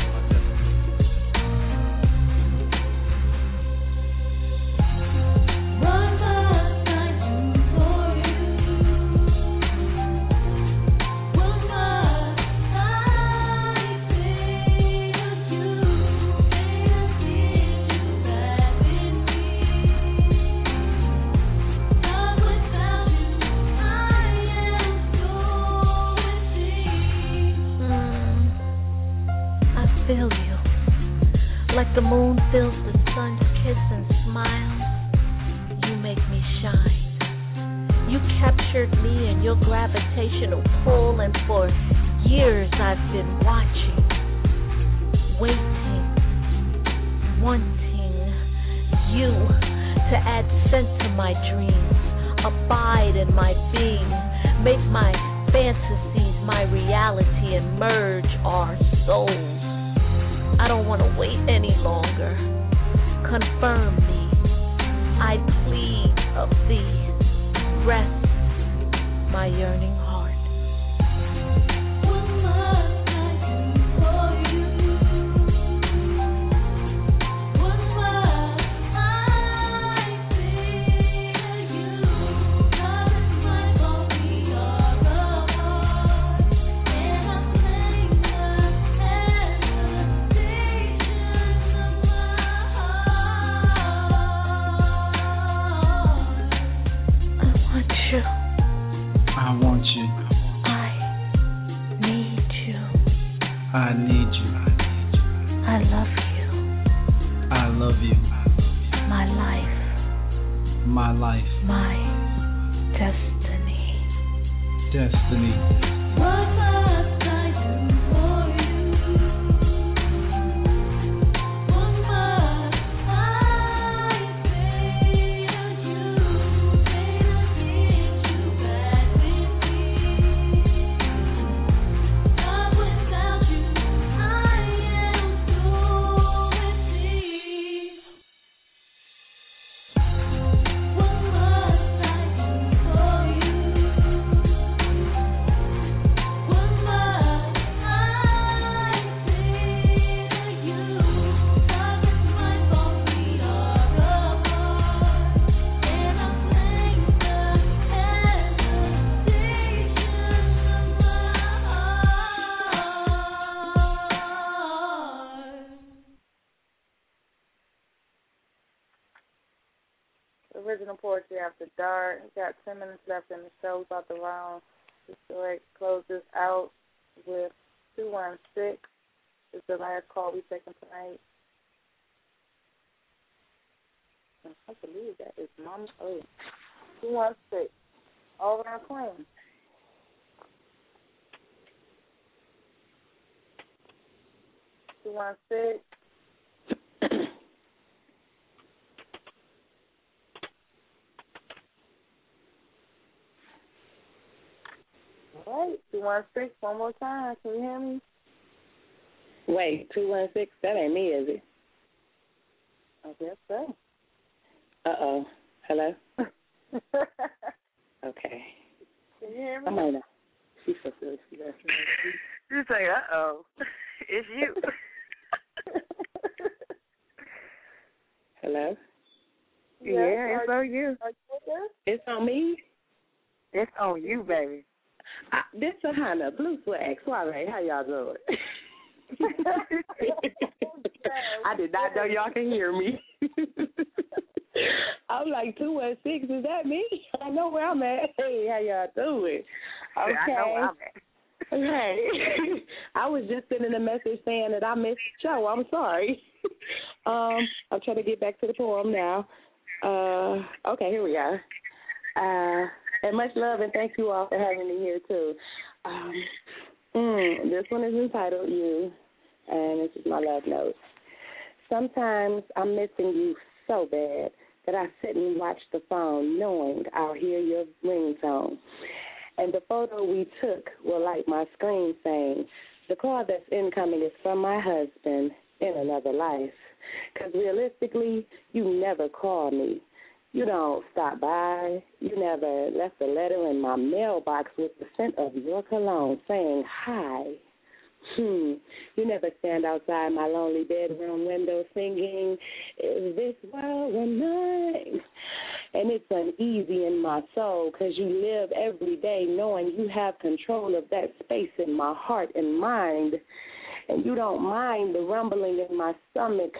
Poetry After Dark. We've got 10 minutes left in the show. We're about to round. Let's close this out with 216. It's the last call we're taking tonight. I can't believe that. It's Mama O. 216. All around Queen. Right, 216, one more time. Can you hear me? Wait, 216, that ain't me, is it? I guess so. Uh-oh. Hello? Okay. Can you hear me? I might not. She's so silly. She's like, uh-oh. It's you. Hello? Yeah, it's on you. It's on me? It's on you, baby. This is Chyna Blue Swag Soiree. How y'all doing? I did not know y'all can hear me. I'm like 216. Is that me? I know where I'm at. Hey, how y'all doing? Okay. I know where I'm at. Hey, I was just sending a message saying that I missed the show. I'm sorry. I'm trying to get back to the poem now. Okay, here we are. And much love, and thank you all for having me here, too. This one is entitled You, and this is my love note. Sometimes I'm missing you so bad that I sit and watch the phone knowing I'll hear your ringtone. And the photo we took will light my screen saying, the call that's incoming is from my husband in another life. Because realistically, you never call me. You don't stop by. You never left a letter in my mailbox with the scent of your cologne saying hi. You never stand outside my lonely bedroom window singing, is this world or mine? And it's uneasy in my soul because you live every day knowing you have control of that space in my heart and mind. And you don't mind the rumbling in my stomach,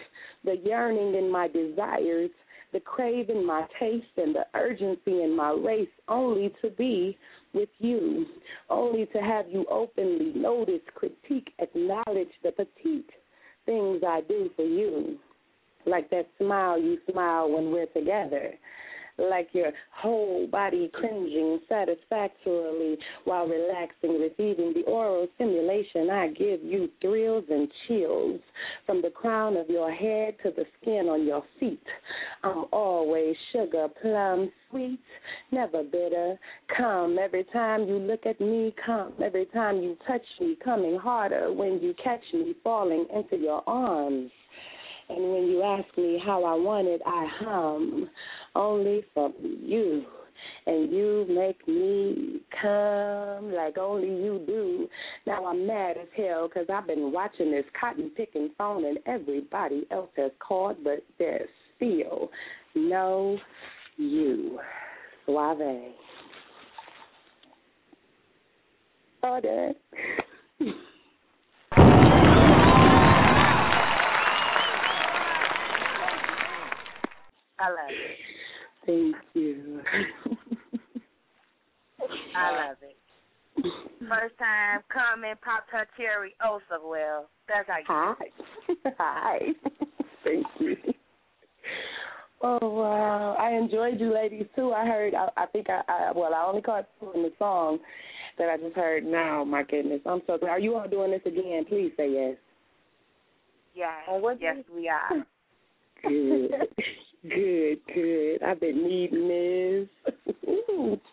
the yearning in my desires, the craving my taste, and the urgency in my race only to be with you, only to have you openly notice, critique, acknowledge the petite things I do for you, like that smile you smile when we're together, like your whole body cringing satisfactorily while relaxing, receiving the oral stimulation. I give you thrills and chills from the crown of your head to the skin on your feet. I'm always sugar, plum, sweet, never bitter. Come every time you look at me, come every time you touch me, coming harder when you catch me falling into your arms. And when you ask me how I want it, I hum, only from you. And you make me come like only you do. Now I'm mad as hell because I've been watching this cotton-picking phone and everybody else has called, but there's still no you. Suave. Order. I love it. Thank you. I love it. First time coming, popped her cherry oh so well. That's how you do it. Hi. Thank you. Oh, wow. I enjoyed you ladies, too. I heard, I only caught two in the song that I just heard now. My goodness. I'm so glad. Are you all doing this again? Please say yes. Yes. Yes, we are. Good. Good. I've been needing this. Well,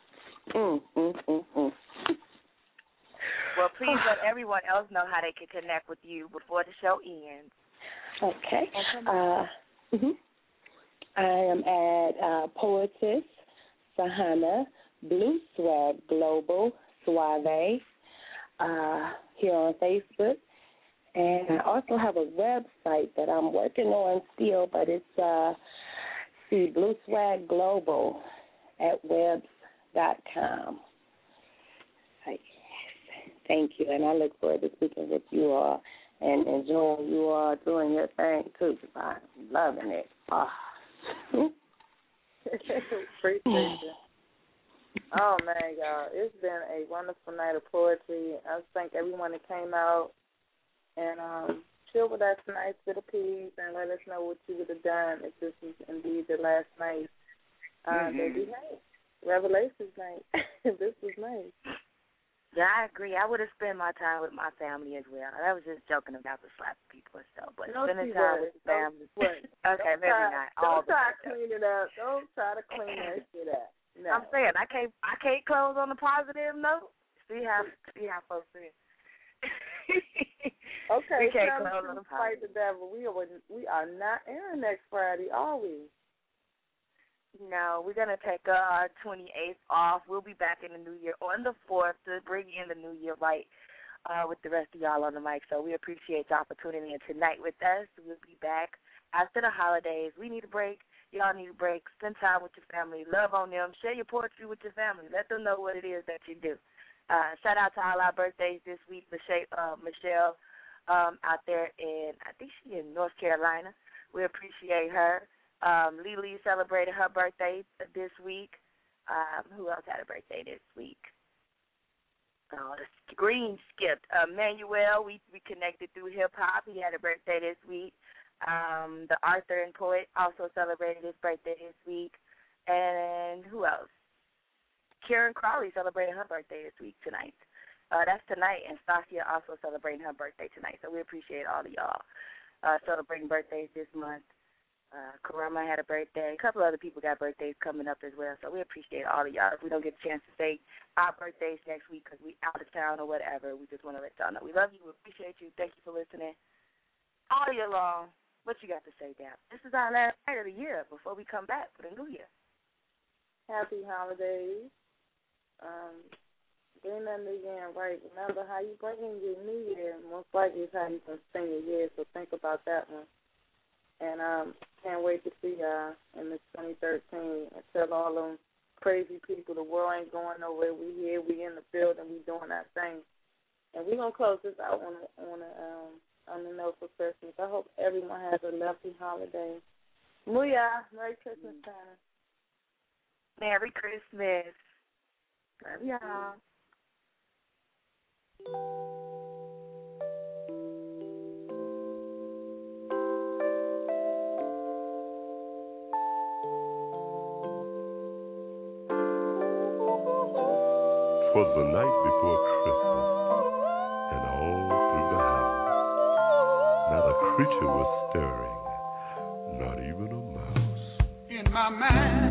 please let everyone else know how they can connect with you before the show ends. Okay. I am at Poetess Sahana, Blue Swag Global, Suave, here on Facebook. And I also have a website that I'm working on still, but it's Blue Swag Global at webs.com. Yes, thank you, and I look forward to speaking with you all and enjoying you all doing your thing too. I'm loving it. Oh. Appreciate you. Oh man, y'all, it's been a wonderful night of poetry. I thank everyone that came out and chill with us nice little piece and let us know what you would have done if this was indeed the last night. That'd be nice. Revelations night. This was nice. Yeah, I agree. I would have spent my time with my family as well. I was just joking about the slap people and stuff, but spending time with family. Okay, maybe not. Don't try to clean it up. Don't try to clean that shit up. No. I'm saying I can't close on a positive note. See how folks feel. Okay, we fight the devil. We are not airing next Friday, are we? No, we're going to take our 28th off. We'll be back in the new year on the 4th to bring in the new year right with the rest of y'all on the mic. So we appreciate y'all for tuning in tonight with us. We'll be back after the holidays. We need a break. Y'all need a break. Spend time with your family. Love on them. Share your poetry with your family. Let them know what it is that you do. Shout out to all our birthdays this week. Michelle out there in, I think she's in North Carolina. We appreciate her. Lily celebrated her birthday this week. Who else had a birthday this week? Oh, the Green skipped. Manuel, we connected through hip-hop. He had a birthday this week. The author and poet also celebrated his birthday this week. And who else? Karen Crowley celebrated her birthday this week tonight. That's tonight. And Stacia also celebrating her birthday tonight. So we appreciate all of y'all celebrating birthdays this month. Karama had a birthday. A couple other people got birthdays coming up as well. So we appreciate all of y'all. If we don't get a chance to say our birthdays next week because we out of town or whatever, we just want to let y'all know we love you. We appreciate you. Thank you for listening all year long. What you got to say, Dap? This is our last night of the year before we come back for the new year. Happy holidays. Bring that new year right. Remember how you bring in your new year, most likely is how you can spend your year, so think about that one. And can't wait to see y'all in this 2013 and tell all them crazy people the world ain't going nowhere. We here, we in the field, and we doing our thing. And we're going to close this out on the note for Christmas. I hope everyone has a lovely holiday. Muya, Merry Christmas, Chyna. Merry Christmas. Love y'all. For the night before Christmas, and all through the house, not a creature was stirring, not even a mouse. In my mind,